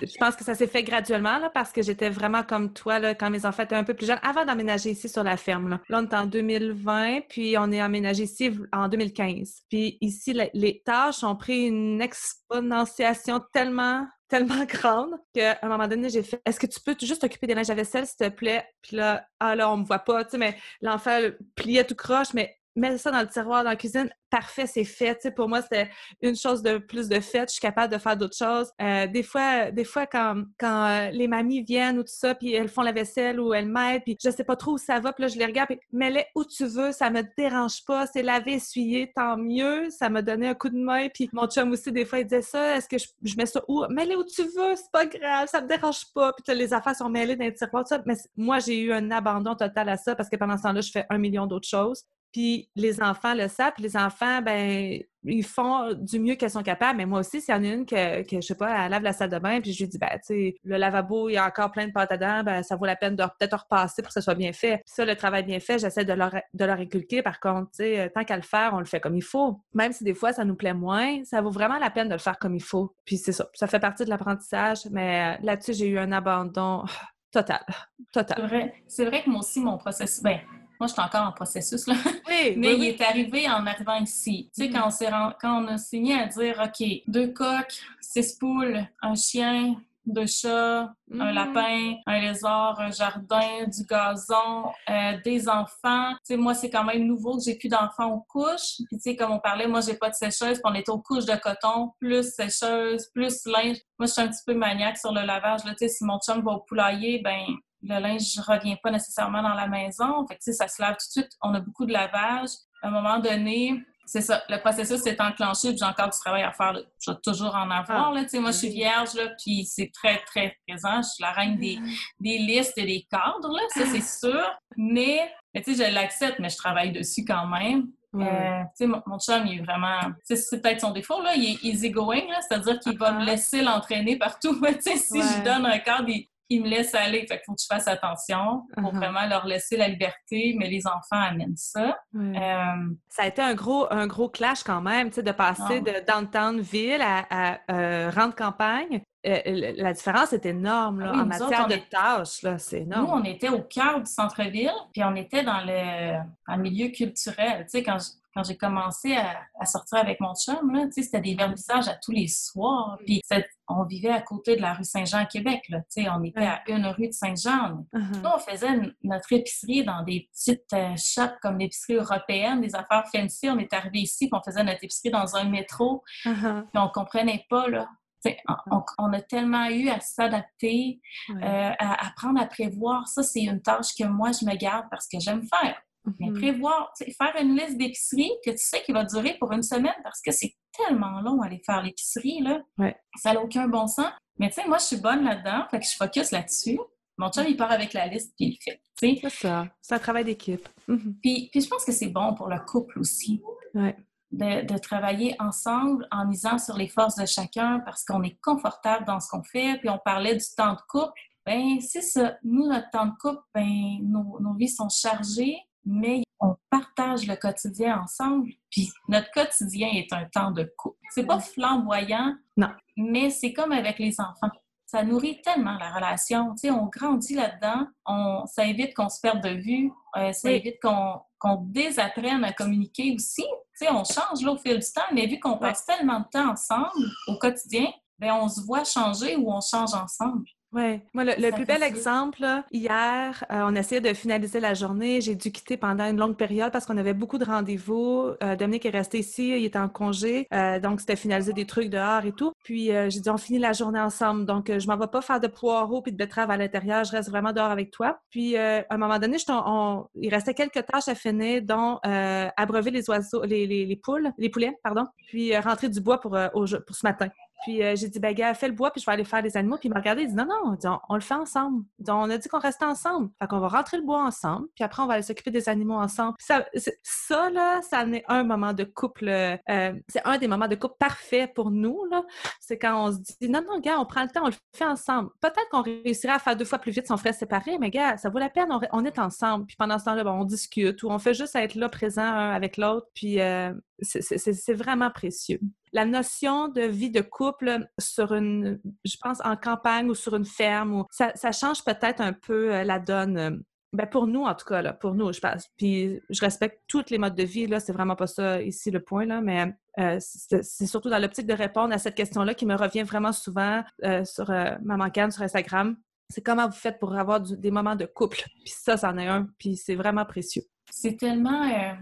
je pense que ça s'est fait graduellement là, parce que j'étais vraiment comme toi là, quand mes enfants étaient un peu plus jeunes, avant d'emménager ici sur la ferme. Là, là on est en deux mille vingt, puis on est emménagé ici en deux mille quinze. Puis ici, la, les tâches ont pris une exponentiation tellement... tellement grande qu'à un moment donné, j'ai fait « Est-ce que tu peux juste t'occuper des linges à vaisselle, s'il te plaît? » Puis là, ah là, on me voit pas, tu sais, mais l'enfant pliait tout croche, mais mets ça dans le tiroir, dans la cuisine, parfait, c'est fait. Tu sais, pour moi, c'était une chose de plus de fait. Je suis capable de faire d'autres choses. Euh, des fois, des fois quand, quand euh, les mamies viennent ou tout ça, puis elles font la vaisselle ou elles m'aident, puis je sais pas trop où ça va, puis là, je les regarde, puis mets-les où tu veux, ça me dérange pas, c'est lavé, essuyé, tant mieux. Ça m'a donné un coup de main, puis mon chum aussi, des fois, il disait ça, est-ce que je, je mets ça où? Mets-les où tu veux, c'est pas grave, ça me dérange pas. Puis les affaires sont mêlées dans le tiroir, tout ça. Mais moi, j'ai eu un abandon total à ça parce que pendant ce temps-là, je fais un million d'autres choses. Puis les enfants le savent, puis les enfants, ben ils font du mieux qu'elles sont capables. Mais moi aussi, s'il y en a une que, que, je sais pas, elle lave la salle de bain, puis je lui dis, ben, tu sais, le lavabo, il y a encore plein de pâte à dents, ben, ça vaut la peine de peut-être repasser pour que ça soit bien fait. Puis ça, le travail bien fait, j'essaie de leur, de leur inculquer. Par contre, tu sais, tant qu'à le faire, on le fait comme il faut. Même si des fois, ça nous plaît moins, ça vaut vraiment la peine de le faire comme il faut. Puis c'est ça. Ça fait partie de l'apprentissage, mais là-dessus, j'ai eu un abandon total. Total. C'est vrai, c'est vrai que moi aussi, mon processus, ben, moi, je suis encore en processus, là. Oui, mais oui, il oui. est arrivé en arrivant ici. Tu sais, mm. quand, on s'est rend... quand on a signé à dire, OK, deux coqs, six poules, un chien, deux chats, mm. un lapin, un lézard, un jardin, du gazon, euh, des enfants. Tu sais, moi, c'est quand même nouveau que j'ai plus d'enfants aux couches. Puis, tu sais, comme on parlait, moi, j'ai pas de sécheuse. Puis, on était aux couches de coton, plus sécheuse, plus linge. Moi, je suis un petit peu maniaque sur le lavage, là. Tu sais, si mon chum va au poulailler, ben... le linge ne revient pas nécessairement dans la maison. Fait que, tu sais, ça se lave tout de suite. On a beaucoup de lavage. À un moment donné, c'est ça. Le processus s'est enclenché, puis j'ai encore du travail à faire. Là. Je vais toujours en avoir. Là. Tu sais, moi, je suis vierge, là, puis c'est très, très présent. Je suis la reine des, des listes et des cadres. Là. Ça, c'est sûr. Mais, mais tu sais, je l'accepte, mais je travaille dessus quand même. Mm. Euh, tu sais, mon, mon chum, il est vraiment... Tu sais, c'est peut-être son défaut, là. Il est easygoing, là. C'est-à-dire qu'il uh-huh. va me laisser l'entraîner partout. Tu sais, si ouais. je donne un cadre, il... ils me laissent aller. Fait qu'il faut que je fasse attention pour uh-huh. vraiment leur laisser la liberté, mais les enfants amènent ça. Oui. Euh... Ça a été un gros, un gros clash quand même, tu sais, de passer oh. de downtown ville à, à euh, rente campagne. Euh, la différence est énorme, là, ah oui, en matière autres, de est... tâches, là, c'est énorme. Nous, on était au cœur du centre-ville, puis on était dans le, dans le milieu culturel. Tu sais, quand je... quand j'ai commencé à, à sortir avec mon chum, là, c'était des vernissages à tous les soirs. Puis on vivait à côté de la rue Saint-Jean à Québec. Là, on était à une rue de Saint-Jean. Uh-huh. Nous, on faisait n- notre épicerie dans des petites euh, shops comme l'épicerie européenne, des affaires fancy. On est arrivés ici, puis on faisait notre épicerie dans un métro. Uh-huh. Puis on ne comprenait pas, là. On, on a tellement eu à s'adapter, uh-huh. euh, à apprendre à prévoir. Ça, c'est une tâche que moi, je me garde parce que j'aime faire. Mais prévoir, faire une liste d'épiceries que tu sais qui va durer pour une semaine parce que c'est tellement long aller faire l'épicerie, là. Ouais. Ça n'a aucun bon sens. Mais tu sais, moi, je suis bonne là-dedans, fait que je focus là-dessus. Mon chum, il part avec la liste, puis il le fait. T'sais. C'est ça. C'est un travail d'équipe. Mm-hmm. Puis, puis je pense que c'est bon pour le couple aussi. Ouais. De, de travailler ensemble en misant sur les forces de chacun parce qu'on est confortable dans ce qu'on fait. Puis on parlait du temps de couple. Bien, c'est ça. Nous, notre temps de couple, bien, nos, nos vies sont chargées. Mais on partage le quotidien ensemble, puis notre quotidien est un temps de couple. C'est pas flamboyant, non, mais c'est comme avec les enfants. Ça nourrit tellement la relation. Tu sais, on grandit là-dedans, on, ça évite qu'on se perde de vue, euh, ça oui. évite qu'on, qu'on désapprenne à communiquer aussi. Tu sais, on change là, au fil du temps, mais vu qu'on passe oui. tellement de temps ensemble au quotidien, bien, on se voit changer ou on change ensemble. Oui. Moi, le, le plus bel exemple, là, hier, euh, on essayait de finaliser la journée. J'ai dû quitter pendant une longue période parce qu'on avait beaucoup de rendez-vous. Euh, Dominique est resté ici, il était en congé. Euh, donc, c'était finaliser des trucs dehors et tout. Puis, euh, j'ai dit, on finit la journée ensemble. Donc, euh, je m'en vais pas faire de poireaux puis de betteraves à l'intérieur. Je reste vraiment dehors avec toi. Puis, euh, à un moment donné, on, on, il restait quelques tâches à finir, dont euh, abreuver les oiseaux, les, les, les poules, les poulets, pardon. Puis, euh, rentrer du bois pour, euh, au, pour ce matin. Puis euh, j'ai dit, ben gars, fais le bois, puis je vais aller faire les animaux. Puis il m'a regardé, il dit, non, non, on, on le fait ensemble. Donc, on a dit qu'on restait ensemble. Fait qu'on va rentrer le bois ensemble, puis après, on va aller s'occuper des animaux ensemble. Ça, ça, là, ça en est un moment de couple. Euh, c'est un des moments de couple parfaits pour nous, là. C'est quand on se dit, non, non, gars, on prend le temps, on le fait ensemble. Peut-être qu'on réussira à faire deux fois plus vite si on ferait séparer, mais gars, ça vaut la peine, on, on est ensemble. Puis pendant ce temps-là, ben, on discute ou on fait juste être là, présent un avec l'autre. Puis euh, c'est, c'est, c'est vraiment précieux. La notion de vie de couple sur une, je pense, en campagne ou sur une ferme, ou, ça, ça change peut-être un peu la donne. Ben pour nous, en tout cas, là, pour nous, je pense. Puis je respecte tous les modes de vie, là, c'est vraiment pas ça ici le point, là, mais euh, c'est, c'est surtout dans l'optique de répondre à cette question-là qui me revient vraiment souvent euh, sur euh, Maman Cam, sur Instagram. C'est comment vous faites pour avoir du, des moments de couple. Puis ça, c'en est un, puis c'est vraiment précieux. C'est tellement... Euh...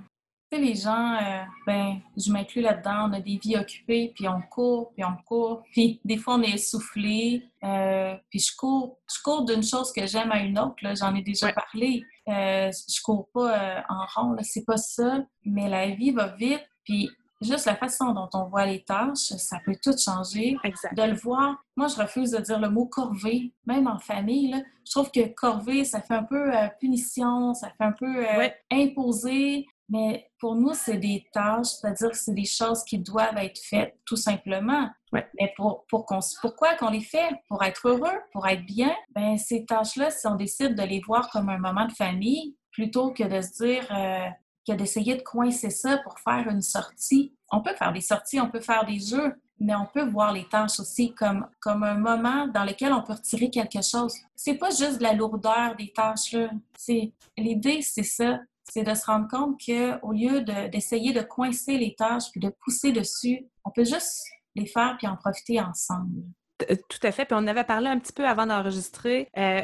Tu sais, les gens, euh, ben, je m'inclus là-dedans, on a des vies occupées, puis on court, puis on court, puis des fois on est essoufflé, euh, puis je cours, je cours d'une chose que j'aime à une autre, là, j'en ai déjà ouais. parlé, euh, je cours pas euh, en rond, là, c'est pas ça, mais la vie va vite, puis juste la façon dont on voit les tâches, ça peut tout changer. Exact. De le voir, moi je refuse de dire le mot corvée, même en famille, là, je trouve que corvée, ça fait un peu euh, punition, ça fait un peu euh, ouais. imposer. Mais pour nous, c'est des tâches, c'est-à-dire que c'est des choses qui doivent être faites, tout simplement. Ouais. Mais pour, pour qu'on, pourquoi qu'on les fait? Pour être heureux, pour être bien. Ben ces tâches-là, si on décide de les voir comme un moment de famille, plutôt que de se dire, euh, que d'essayer de coincer ça pour faire une sortie. On peut faire des sorties, on peut faire des jeux, mais on peut voir les tâches aussi comme, comme un moment dans lequel on peut retirer quelque chose. C'est pas juste de la lourdeur des tâches, là. C'est, l'idée, c'est ça. C'est de se rendre compte qu'au lieu de, d'essayer de coincer les tâches puis de pousser dessus, on peut juste les faire puis en profiter ensemble. Tout à fait. Puis on avait parlé un petit peu avant d'enregistrer. Euh,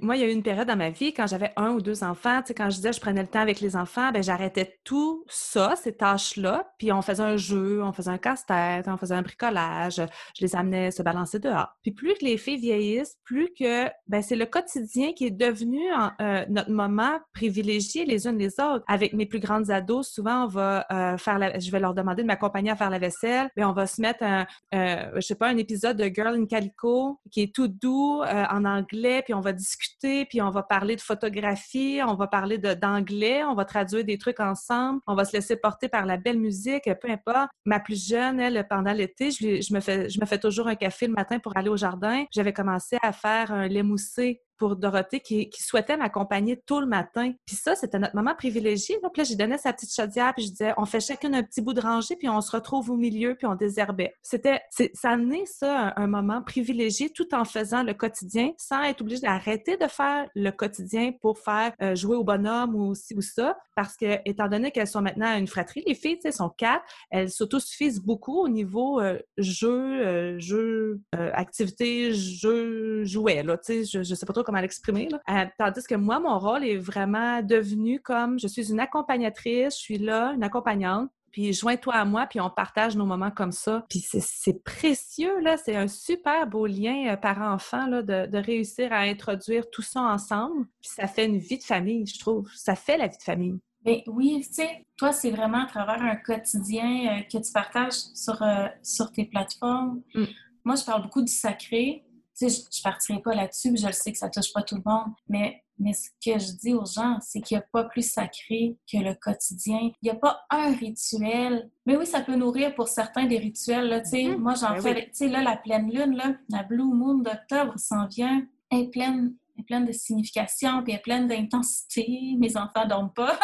moi, il y a eu une période dans ma vie, quand j'avais un ou deux enfants, tu sais, quand je disais je prenais le temps avec les enfants, bien, j'arrêtais tout ça, ces tâches-là, puis on faisait un jeu, on faisait un casse-tête, on faisait un bricolage, je les amenais se balancer dehors. Puis plus que les filles vieillissent, plus que, bien, c'est le quotidien qui est devenu en, euh, notre moment privilégié les unes les autres. Avec mes plus grandes ados, souvent, on va euh, faire la... je vais leur demander de m'accompagner à faire la vaisselle, bien, on va se mettre un, euh, je sais pas, un épisode de Girl in Calico, qui est tout doux, euh, en anglais, puis on va discuter discuter, puis on va parler de photographie, on va parler de, d'anglais, on va traduire des trucs ensemble, on va se laisser porter par la belle musique, peu importe. Ma plus jeune, elle, pendant l'été, je, lui, je, me fais, je me fais toujours un café le matin pour aller au jardin. J'avais commencé à faire un lait moussé pour Dorothée qui, qui souhaitait m'accompagner tôt le matin. Puis ça, c'était notre moment privilégié. Donc là, j'ai donné sa petite chaudière, puis je disais, on fait chacune un petit bout de rangée, puis on se retrouve au milieu, puis on désherbait. C'était, c'est, ça amenait ça, un, un moment privilégié, tout en faisant le quotidien, sans être obligé d'arrêter de faire le quotidien pour faire euh, jouer au bonhomme ou ci ou ça, parce que, étant donné qu'elles sont maintenant une fratrie, les filles, tu sais, sont quatre, elles s'autosuffisent beaucoup au niveau euh, jeu, euh, jeu, euh, activité, jeu, jouet, là, tu sais, je, je sais pas trop comment l'exprimer, là. Euh, tandis que moi, mon rôle est vraiment devenu comme, je suis une accompagnatrice, je suis là, une accompagnante, puis joins-toi à moi, puis on partage nos moments comme ça. Puis c'est, c'est précieux, là, c'est un super beau lien euh, parent-enfant, là, de, de réussir à introduire tout ça ensemble, puis ça fait une vie de famille, je trouve, ça fait la vie de famille. Bien oui, tu sais, toi, c'est vraiment à travers un quotidien euh, que tu partages sur, euh, sur tes plateformes. Mm. Moi, je parle beaucoup du sacré. Tu sais, je ne partirai pas là-dessus, mais je le sais que ça ne touche pas tout le monde. Mais, mais ce que je dis aux gens, c'est qu'il n'y a pas plus sacré que le quotidien. Il n'y a pas un rituel. Mais oui, ça peut nourrir pour certains des rituels. Là, tu sais, mm-hmm. Moi, j'en ben fais... Oui. Tu sais, là, la pleine lune, là, la Blue Moon d'octobre s'en vient, elle est pleine, elle est pleine de signification, puis elle est pleine d'intensité. Mes enfants ne dorment pas.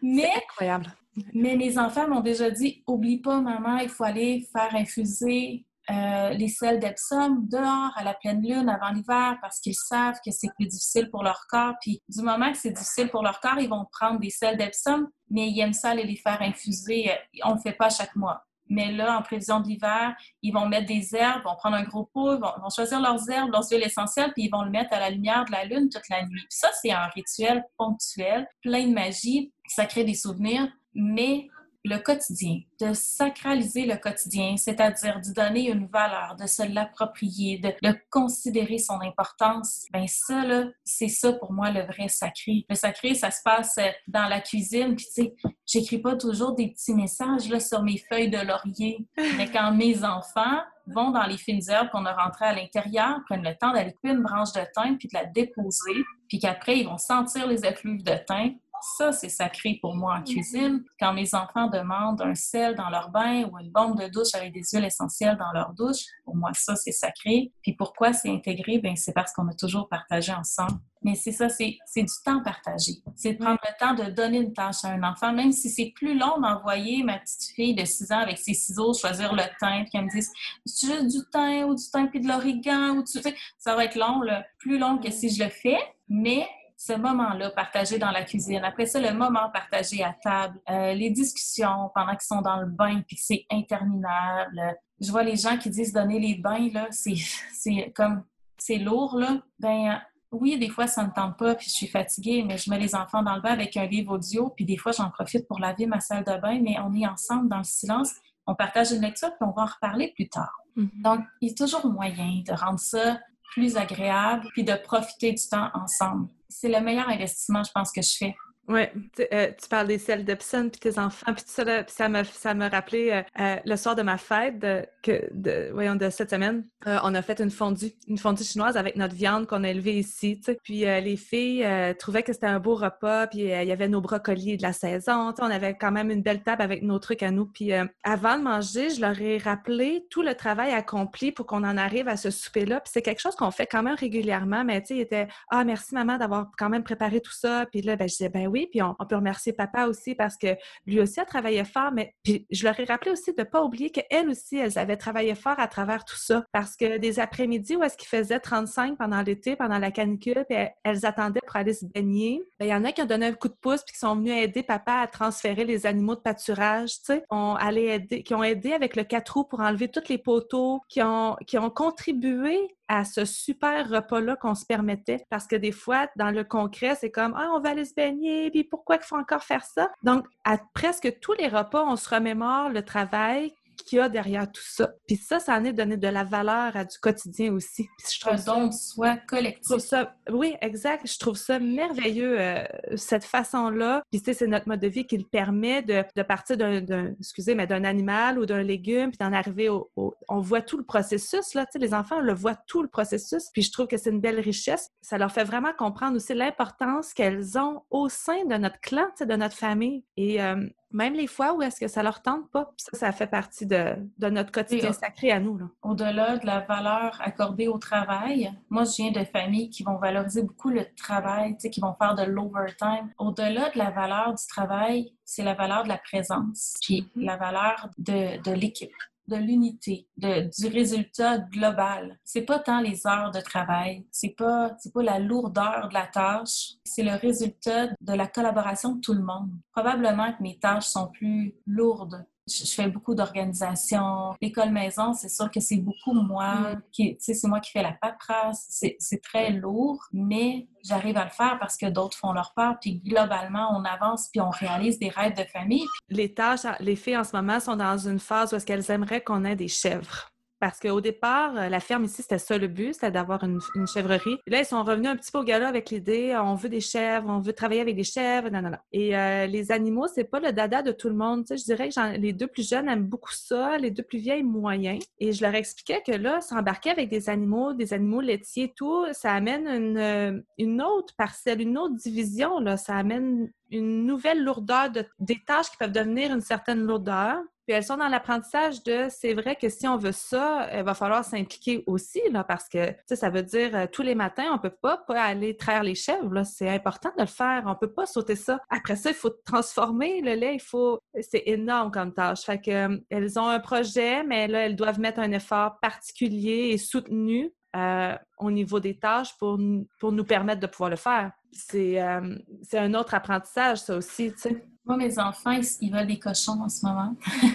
mais... C'est incroyable. Mais mes enfants m'ont déjà dit, oublie pas, maman, il faut aller faire infuser... Euh, les sels d'Epsom dehors à la pleine lune avant l'hiver parce qu'ils savent que c'est plus difficile pour leur corps. Puis du moment que c'est difficile pour leur corps, ils vont prendre des sels d'Epsom, mais ils aiment ça aller les faire infuser. On le fait pas chaque mois. Mais là, en prévision de l'hiver, ils vont mettre des herbes, vont prendre un gros pot, ils vont, vont choisir leurs herbes, leurs huiles essentielles, puis ils vont le mettre à la lumière de la lune toute la nuit. Puis ça, c'est un rituel ponctuel, plein de magie. Ça crée des souvenirs, mais... le quotidien, de sacraliser le quotidien, c'est-à-dire d'y donner une valeur, de se l'approprier, de, de considérer son importance, bien ça, là, c'est ça pour moi le vrai sacré. Le sacré, ça se passe dans la cuisine, puis tu sais, j'écris pas toujours des petits messages là, sur mes feuilles de laurier, mais quand mes enfants vont dans les fines herbes qu'on a rentrées à l'intérieur, prennent le temps d'aller couper une branche de thym, puis de la déposer, puis qu'après, ils vont sentir les effluves de thym. Ça, c'est sacré pour moi en cuisine. Quand mes enfants demandent un sel dans leur bain ou une bombe de douche avec des huiles essentielles dans leur douche, pour moi, ça, c'est sacré. Puis pourquoi c'est intégré? Bien, c'est parce qu'on a toujours partagé ensemble. Mais c'est ça, c'est, c'est du temps partagé. C'est de prendre le temps de donner une tâche à un enfant, même si c'est plus long d'envoyer ma petite fille de six ans avec ses ciseaux choisir le thym, puis qu'elle me dise « C'est juste du thym ou du thym puis de l'origan ou tu sais, ça va être long, là. Plus long que si je le fais, mais... ce moment-là partagé dans la cuisine. Après ça, le moment partagé à table, euh, les discussions pendant qu'ils sont dans le bain, puis c'est interminable. Je vois les gens qui disent donner les bains, là, c'est, c'est comme, c'est lourd, là. Ben oui, des fois, ça ne me tente pas, puis je suis fatiguée, mais je mets les enfants dans le bain avec un livre audio, puis des fois, j'en profite pour laver ma salle de bain, mais on est ensemble dans le silence, on partage une lecture, puis on va en reparler plus tard. Mm-hmm. Donc, il y a toujours moyen de rendre ça plus agréable, puis de profiter du temps ensemble. C'est le meilleur investissement, je pense, que je fais. Oui, tu, euh, tu parles des selles d'Epson puis tes enfants, puis tout ça, là, pis ça m'a ça m'a rappelé euh, euh, le soir de ma fête de, que de, voyons, de cette semaine, euh, on a fait une fondue, une fondue chinoise avec notre viande qu'on a élevée ici, tu sais. Puis euh, les filles euh, trouvaient que c'était un beau repas, puis il euh, y avait nos brocolis de la saison, tu sais, on avait quand même une belle table avec nos trucs à nous. Puis euh, avant de manger, je leur ai rappelé tout le travail accompli pour qu'on en arrive à ce souper-là. Puis c'est quelque chose qu'on fait quand même régulièrement, mais tu sais, ils étaient « Ah, merci maman d'avoir quand même préparé tout ça. » Puis là, ben je disais « Ben oui. » Puis on, on peut remercier papa aussi parce que lui aussi a travaillé fort, mais puis je leur ai rappelé aussi de ne pas oublier qu'elles aussi, elles avaient travaillé fort à travers tout ça. Parce que des après-midi où est-ce qu'ils faisaient trente-cinq pendant l'été, pendant la canicule, puis elles, elles attendaient pour aller se baigner, bien, il y en a qui ont donné un coup de pouce puis qui sont venus aider papa à transférer les animaux de pâturage, tu sais, on allait aider, qui ont aidé avec le quatre roues pour enlever tous les poteaux, qui ont, qui ont contribué à ce super repas-là qu'on se permettait. Parce que des fois, dans le concret, c'est comme « Ah, on va aller se baigner, puis pourquoi il faut encore faire ça? » Donc, à presque tous les repas, on se remémore le travail qu'il y a derrière tout ça. Puis ça, ça en est donné de la valeur à du quotidien aussi. Puis je trouve un don de soi collectif. Ça, oui, exact. Je trouve ça merveilleux, euh, cette façon-là. Puis tu sais, c'est notre mode de vie qui le permet de, de partir d'un, d'un, excusez, mais d'un animal ou d'un légume, puis d'en arriver au... au on voit tout le processus, là. Tu sais, les enfants, on le voit tout le processus. Puis je trouve que c'est une belle richesse. Ça leur fait vraiment comprendre aussi l'importance qu'elles ont au sein de notre clan, tu sais, de notre famille. Et... Euh, même les fois où est-ce que ça leur tente pas. Ça, ça fait partie de, de notre quotidien sacré à nous, là. Au-delà de la valeur accordée au travail, moi, je viens de familles qui vont valoriser beaucoup le travail, tu sais, qui vont faire de l'overtime. Au-delà de la valeur du travail, c'est la valeur de la présence, puis mm-hmm. la valeur de, de l'équipe, de l'unité, de, du résultat global. C'est pas tant les heures de travail, c'est pas, c'est pas la lourdeur de la tâche, c'est le résultat de la collaboration de tout le monde. Probablement que mes tâches sont plus lourdes. Je, je fais beaucoup d'organisation. L'école maison, c'est sûr que c'est beaucoup moi, mm. qui, tu sais, c'est moi qui fais la paperasse, c'est, c'est très lourd, mais j'arrive à le faire parce que d'autres font leur part, puis globalement, on avance, puis on réalise des rêves de famille. Les tâches, les filles en ce moment sont dans une phase où est-ce qu'elles aimeraient qu'on ait des chèvres. Parce qu'au départ, la ferme ici, c'était ça le but, c'était d'avoir une, une chèvrerie. Et là, ils sont revenus un petit peu au galop avec l'idée, on veut des chèvres, on veut travailler avec des chèvres, non, non, non. Et euh, les animaux, c'est pas le dada de tout le monde. Tu sais, je dirais que j'en, les deux plus jeunes aiment beaucoup ça, les deux plus vieilles, moyens. Et je leur expliquais que là, s'embarquer avec des animaux, des animaux laitiers et tout, ça amène une, une autre parcelle, une autre division, là. Ça amène une nouvelle lourdeur de, des tâches qui peuvent devenir une certaine lourdeur. Puis elles sont dans l'apprentissage de, c'est vrai que si on veut ça, il va falloir s'impliquer aussi, là, parce que, tu sais, ça veut dire, tous les matins, on peut pas, pas aller traire les chèvres, là. C'est important de le faire. On peut pas sauter ça. Après ça, il faut transformer le lait, il faut... C'est énorme comme tâche. Fait que, elles ont un projet, mais là, elles doivent mettre un effort particulier et soutenu euh, au niveau des tâches pour, pour nous permettre de pouvoir le faire. C'est, euh, c'est un autre apprentissage, ça aussi, tu sais. Moi, mes enfants, ils, ils veulent des cochons en ce moment.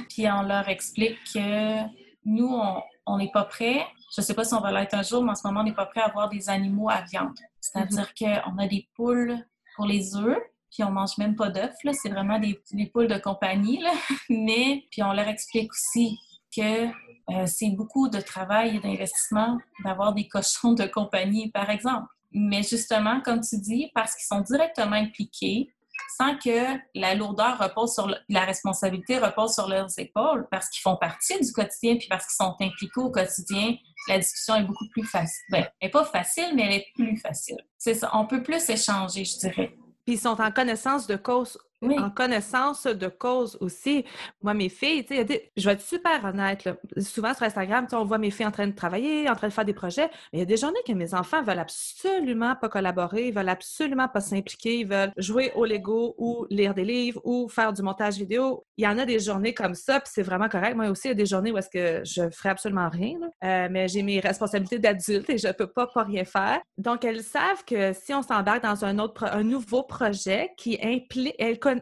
Puis on leur explique que nous, on n'est pas prêts. Je ne sais pas si on va l'être un jour, mais en ce moment, on n'est pas prêts à avoir des animaux à viande. C'est-à-dire mm-hmm. qu'on a des poules pour les œufs, puis on ne mange même pas d'œufs. Là. C'est vraiment des, des poules de compagnie. Là. Mais puis on leur explique aussi que euh, c'est beaucoup de travail et d'investissement d'avoir des cochons de compagnie, par exemple. Mais justement, comme tu dis, parce qu'ils sont directement impliqués, sans que la lourdeur repose sur le, la responsabilité repose sur leurs épaules parce qu'ils font partie du quotidien puis parce qu'ils sont impliqués au quotidien, la discussion est beaucoup plus facile. Ben, elle n'est pas facile, mais elle est plus facile. C'est ça. On peut plus échanger, je dirais. Puis ils sont en connaissance de cause. Oui. En connaissance de cause aussi. Moi, mes filles, tu sais, je vais être super honnête, là. Souvent sur Instagram, tu sais, on voit mes filles en train de travailler, en train de faire des projets, mais il y a des journées que mes enfants veulent absolument pas collaborer, ils veulent absolument pas s'impliquer, ils veulent jouer au Lego ou lire des livres ou faire du montage vidéo. Il y en a des journées comme ça, puis c'est vraiment correct. Moi aussi, il y a des journées où est-ce que je ferai absolument rien, là. Euh, mais j'ai mes responsabilités d'adulte et je peux pas pas rien faire. Donc, elles savent que si on s'embarque dans un autre, pro- un nouveau projet qui implique,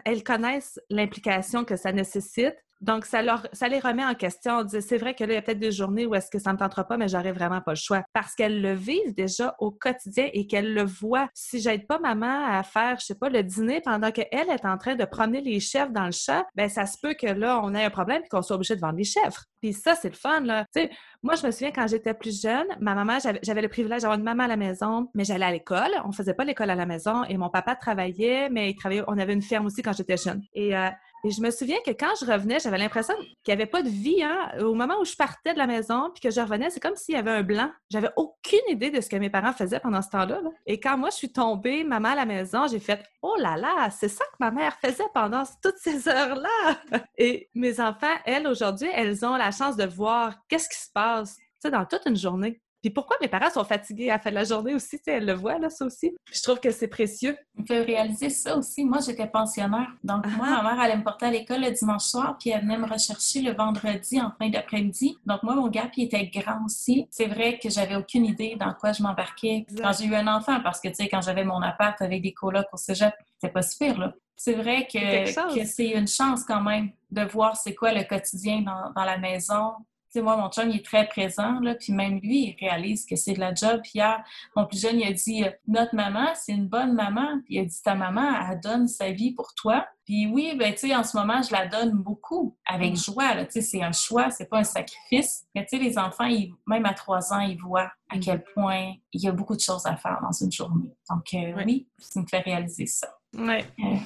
elles connaissent l'implication que ça nécessite, Donc, ça, leur, ça les remet en question. On dit, c'est vrai que là, il y a peut-être des journées où est-ce que ça ne me tentera pas, mais j'aurais vraiment pas le choix. Parce qu'elles le vivent déjà au quotidien et qu'elles le voient. Si j'aide pas maman à faire, je sais pas, le dîner pendant qu'elle est en train de promener les chèvres dans le champ, bien, ça se peut que là, on ait un problème et qu'on soit obligé de vendre les chèvres. Puis ça, c'est le fun, là. Tu sais, moi, je me souviens, quand j'étais plus jeune, ma maman, j'avais, j'avais le privilège d'avoir une maman à la maison, mais j'allais à l'école. On faisait pas l'école à la maison et mon papa travaillait, mais il travaillait, on avait une ferme aussi quand j'étais jeune. Et... Euh, Et je me souviens que quand je revenais, j'avais l'impression qu'il n'y avait pas de vie. Hein? Au moment où je partais de la maison puis que je revenais, c'est comme s'il y avait un blanc. J'avais aucune idée de ce que mes parents faisaient pendant ce temps-là. Là. Et quand moi, je suis tombée, maman à la maison, j'ai fait « Oh là là, c'est ça que ma mère faisait pendant toutes ces heures-là! » Et mes enfants, elles, aujourd'hui, elles ont la chance de voir qu'est-ce qui se passe, tu sais, dans toute une journée. Puis pourquoi mes parents sont fatigués à la fin de la journée aussi, tu sais, elles le voient, là, ça aussi. Puis je trouve que c'est précieux. On peut réaliser ça aussi. Moi, j'étais pensionnaire. Donc, moi, ma mère, elle me portait à l'école le dimanche soir, puis elle venait me rechercher le vendredi en fin d'après-midi. Donc, moi, mon gap, il était grand aussi. C'est vrai que j'avais aucune idée dans quoi je m'embarquais quand j'ai eu un enfant, parce que, tu sais, quand j'avais mon appart avec des colocs au cégep, c'était pas super, là. C'est vrai que c'est, que c'est une chance quand même de voir c'est quoi le quotidien dans, dans la maison. Tu sais, moi, mon chum, il est très présent, là, puis même lui, il réalise que c'est de la job. Puis hier, mon plus jeune, il a dit « Notre maman, c'est une bonne maman. » Puis il a dit « Ta maman, elle donne sa vie pour toi. » Puis oui, ben tu sais, en ce moment, je la donne beaucoup, avec joie, là. Tu sais, c'est un choix, c'est pas un sacrifice. Mais tu sais, les enfants, ils, même à trois ans, ils voient à quel point il y a beaucoup de choses à faire dans une journée. Donc euh, oui. oui, ça me fait réaliser ça. Ouais.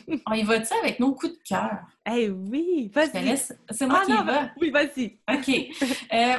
Euh, on y va-tu avec nos coups de cœur? Eh hey, oui, vas-y. Je te laisse. C'est moi ah, qui non, y va. Oui, vas-y. OK. Euh,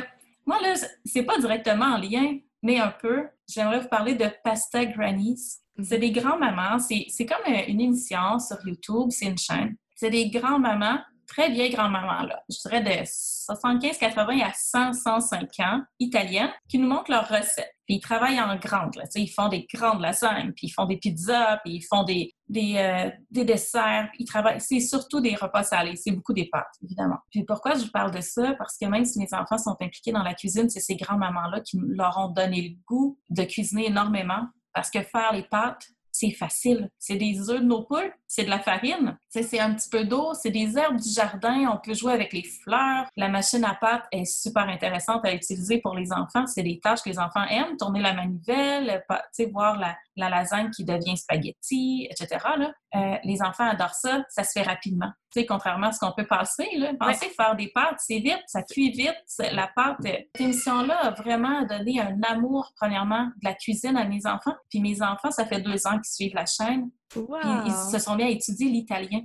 moi, là, c'est pas directement en lien, mais un peu. J'aimerais vous parler de Pasta Grannies. C'est des grands-mamans. C'est, c'est comme une émission sur YouTube. C'est une chaîne. C'est des grands-mamans, très vieilles grands-mamans, là. Je dirais de soixante-quinze, quatre-vingts à cent, cent cinq ans, italiennes, qui nous montrent leurs recettes. Puis ils travaillent en grande, là. Tu sais, ils font des grandes lasagnes, puis ils font des pizzas, puis ils font des des, euh, des desserts. Ils travaillent. C'est surtout des repas salés. C'est beaucoup des pâtes, évidemment. Puis pourquoi je vous parle de ça? Parce que même si mes enfants sont impliqués dans la cuisine, c'est ces grands-mamans-là qui leur ont donné le goût de cuisiner énormément. Parce que faire les pâtes, c'est facile. C'est des œufs de nos poules, c'est de la farine, c'est, c'est un petit peu d'eau, c'est des herbes du jardin, on peut jouer avec les fleurs. La machine à pâtes est super intéressante à utiliser pour les enfants. C'est des tâches que les enfants aiment, tourner la manivelle, voir la, la lasagne qui devient spaghetti, et cetera là. Euh, les enfants adorent ça, ça se fait rapidement. Tu sais, contrairement à ce qu'on peut penser, là, penser ouais. faire des pâtes, c'est vite, ça cuit vite, la pâte. Cette émission-là a vraiment donné un amour, premièrement, de la cuisine à mes enfants. Puis mes enfants, ça fait deux ans qu'ils suivent la chaîne. Wow. Ils, ils se sont mis à étudier l'italien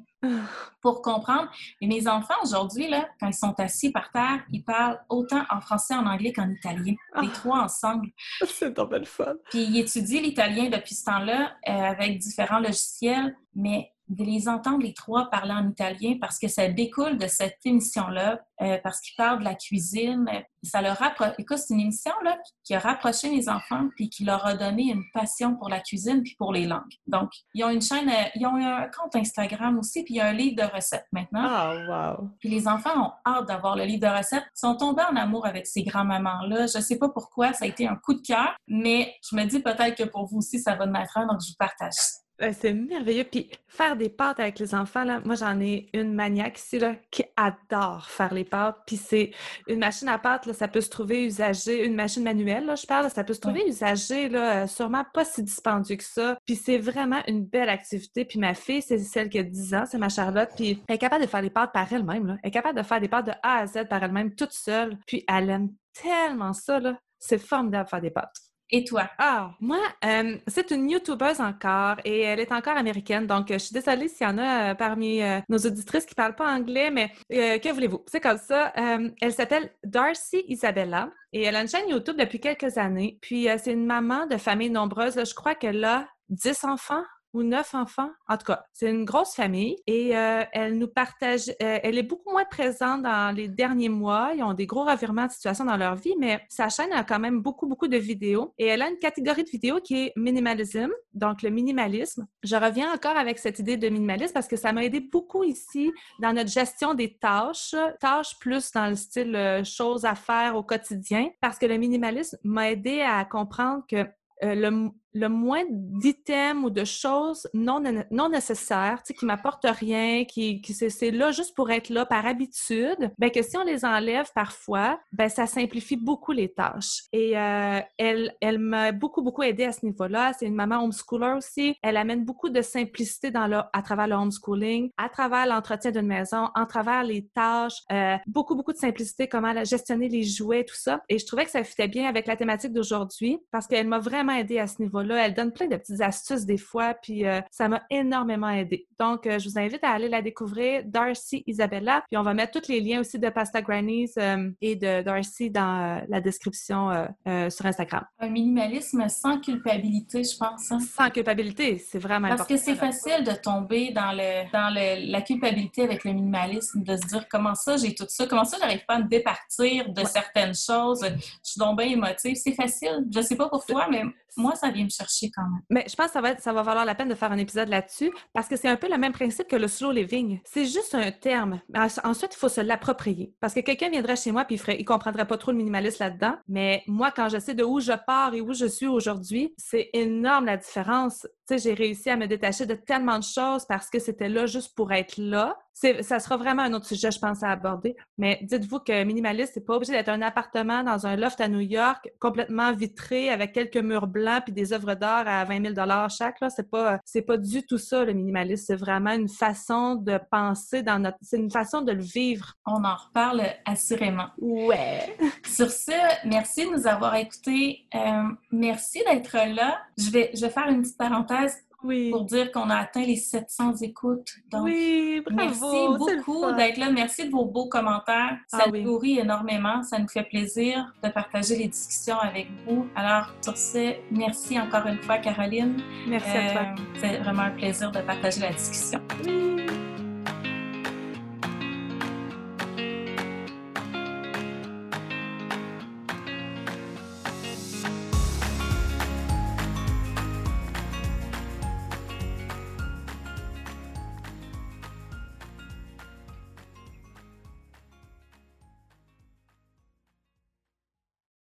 pour comprendre. Et mes enfants, aujourd'hui, là, quand ils sont assis par terre, ils parlent autant en français, en anglais qu'en italien. Les ah, trois ensemble. C'est tellement le fun. Puis ils étudient l'italien depuis ce temps-là euh, avec différents logiciels, mais de les entendre les trois parler en italien parce que ça découle de cette émission-là, euh, parce qu'ils parlent de la cuisine. Ça leur rappro- Écoute, c'est une émission là, qui a rapproché les enfants puis qui leur a donné une passion pour la cuisine puis pour les langues. Donc, ils ont une chaîne, euh, ils ont un compte Instagram aussi puis il y a un livre de recettes maintenant. Ah, oh, wow! Puis les enfants ont hâte d'avoir le livre de recettes. Ils sont tombés en amour avec ces grands-mamans-là. Je sais pas pourquoi, ça a été un coup de cœur, mais je me dis peut-être que pour vous aussi, ça va naître un, donc je vous partage ça. C'est merveilleux. Puis faire des pâtes avec les enfants, là, moi, j'en ai une maniaque ici là, qui adore faire les pâtes. Puis c'est une machine à pâtes, là, ça peut se trouver usagée. Une machine manuelle, là, je parle, là, ça peut se trouver ouais. usagée, là, sûrement pas si dispendieux que ça. Puis c'est vraiment une belle activité. Puis ma fille, c'est celle qui a dix ans, c'est ma Charlotte. Puis elle est capable de faire les pâtes par elle-même. Là. Elle est capable de faire des pâtes de A à Z par elle-même, toute seule. Puis elle aime tellement ça. Là. C'est formidable de faire des pâtes. Et toi? Ah, moi, euh, c'est une YouTubeuse encore et elle est encore américaine. Donc, euh, je suis désolée s'il y en a euh, parmi euh, nos auditrices qui ne parlent pas anglais, mais euh, que voulez-vous? C'est comme ça. Euh, elle s'appelle Darcy Isabella et elle a une chaîne YouTube depuis quelques années. Puis, euh, c'est une maman de famille nombreuse. Là, je crois qu'elle a dix enfants. Ou neuf enfants. En tout cas, c'est une grosse famille et euh, elle nous partage... Euh, elle est beaucoup moins présente dans les derniers mois. Ils ont des gros revirements de situation dans leur vie, mais sa chaîne a quand même beaucoup, beaucoup de vidéos. Et elle a une catégorie de vidéos qui est minimalisme, donc le minimalisme. Je reviens encore avec cette idée de minimalisme parce que ça m'a aidé beaucoup ici dans notre gestion des tâches. Tâches plus dans le style euh, choses à faire au quotidien parce que le minimalisme m'a aidé à comprendre que Euh, le, le moins d'items ou de choses non, non nécessaires, qui ne m'apportent rien, qui, qui c'est, c'est là juste pour être là par habitude, bien que si on les enlève parfois, bien ça simplifie beaucoup les tâches. Et euh, elle, elle m'a beaucoup, beaucoup aidée à ce niveau-là. C'est une maman homeschooler aussi. Elle amène beaucoup de simplicité dans le, à travers le homeschooling, à travers l'entretien d'une maison, à travers les tâches, euh, beaucoup, beaucoup de simplicité, comment la, gestionner les jouets, tout ça. Et je trouvais que ça fitait bien avec la thématique d'aujourd'hui parce qu'elle m'a vraiment aidée à ce niveau-là. Là, elle donne plein de petites astuces des fois, puis euh, ça m'a énormément aidée. Donc, euh, je vous invite à aller la découvrir, Darcy Isabella, puis on va mettre tous les liens aussi de Pasta Grannies euh, et de Darcy dans euh, la description euh, euh, sur Instagram. Un minimalisme sans culpabilité, je pense. Hein? Sans culpabilité, c'est vraiment Parce important. Parce que c'est facile de tomber dans, le, dans le, la culpabilité avec le minimalisme, de se dire « Comment ça, j'ai tout ça? Comment ça, j'arrive pas à me départir de ouais. certaines choses? Je suis donc bien émotive. » C'est facile. Je sais pas pour toi, mais moi, ça vient me chercher quand même. Mais je pense que ça va, être, ça va valoir la peine de faire un épisode là-dessus parce que c'est un peu le même principe que le slow living. C'est juste un terme. Ensuite, il faut se l'approprier parce que quelqu'un viendrait chez moi puis il, ferait, il comprendrait pas trop le minimaliste là-dedans. Mais moi, quand je sais de où je pars et où je suis aujourd'hui, c'est énorme la différence. Tu sais, j'ai réussi à me détacher de tellement de choses parce que c'était là juste pour être là. C'est, ça sera vraiment un autre sujet, je pense, à aborder. Mais dites-vous que minimaliste, c'est pas obligé d'être un appartement dans un loft à New York, complètement vitré, avec quelques murs blancs puis des œuvres d'art à vingt mille dollars chaque. Là. C'est pas, c'est pas du tout ça, le minimaliste. C'est vraiment une façon de penser dans notre... C'est une façon de le vivre. On en reparle assurément. Ouais! Sur ce, merci de nous avoir écoutés. Euh, merci d'être là. Je vais, je vais faire une petite parenthèse. Oui. Pour dire qu'on a atteint les sept cents écoutes. Donc, oui, bravo, merci beaucoup d'être là. Merci de vos beaux commentaires. Ça ah, nous oui. nourrit énormément. Ça nous fait plaisir de partager les discussions avec vous. Alors, sur ce, merci encore une fois, Caroline. Merci euh, à toi. C'est vraiment un plaisir de partager la discussion. Oui.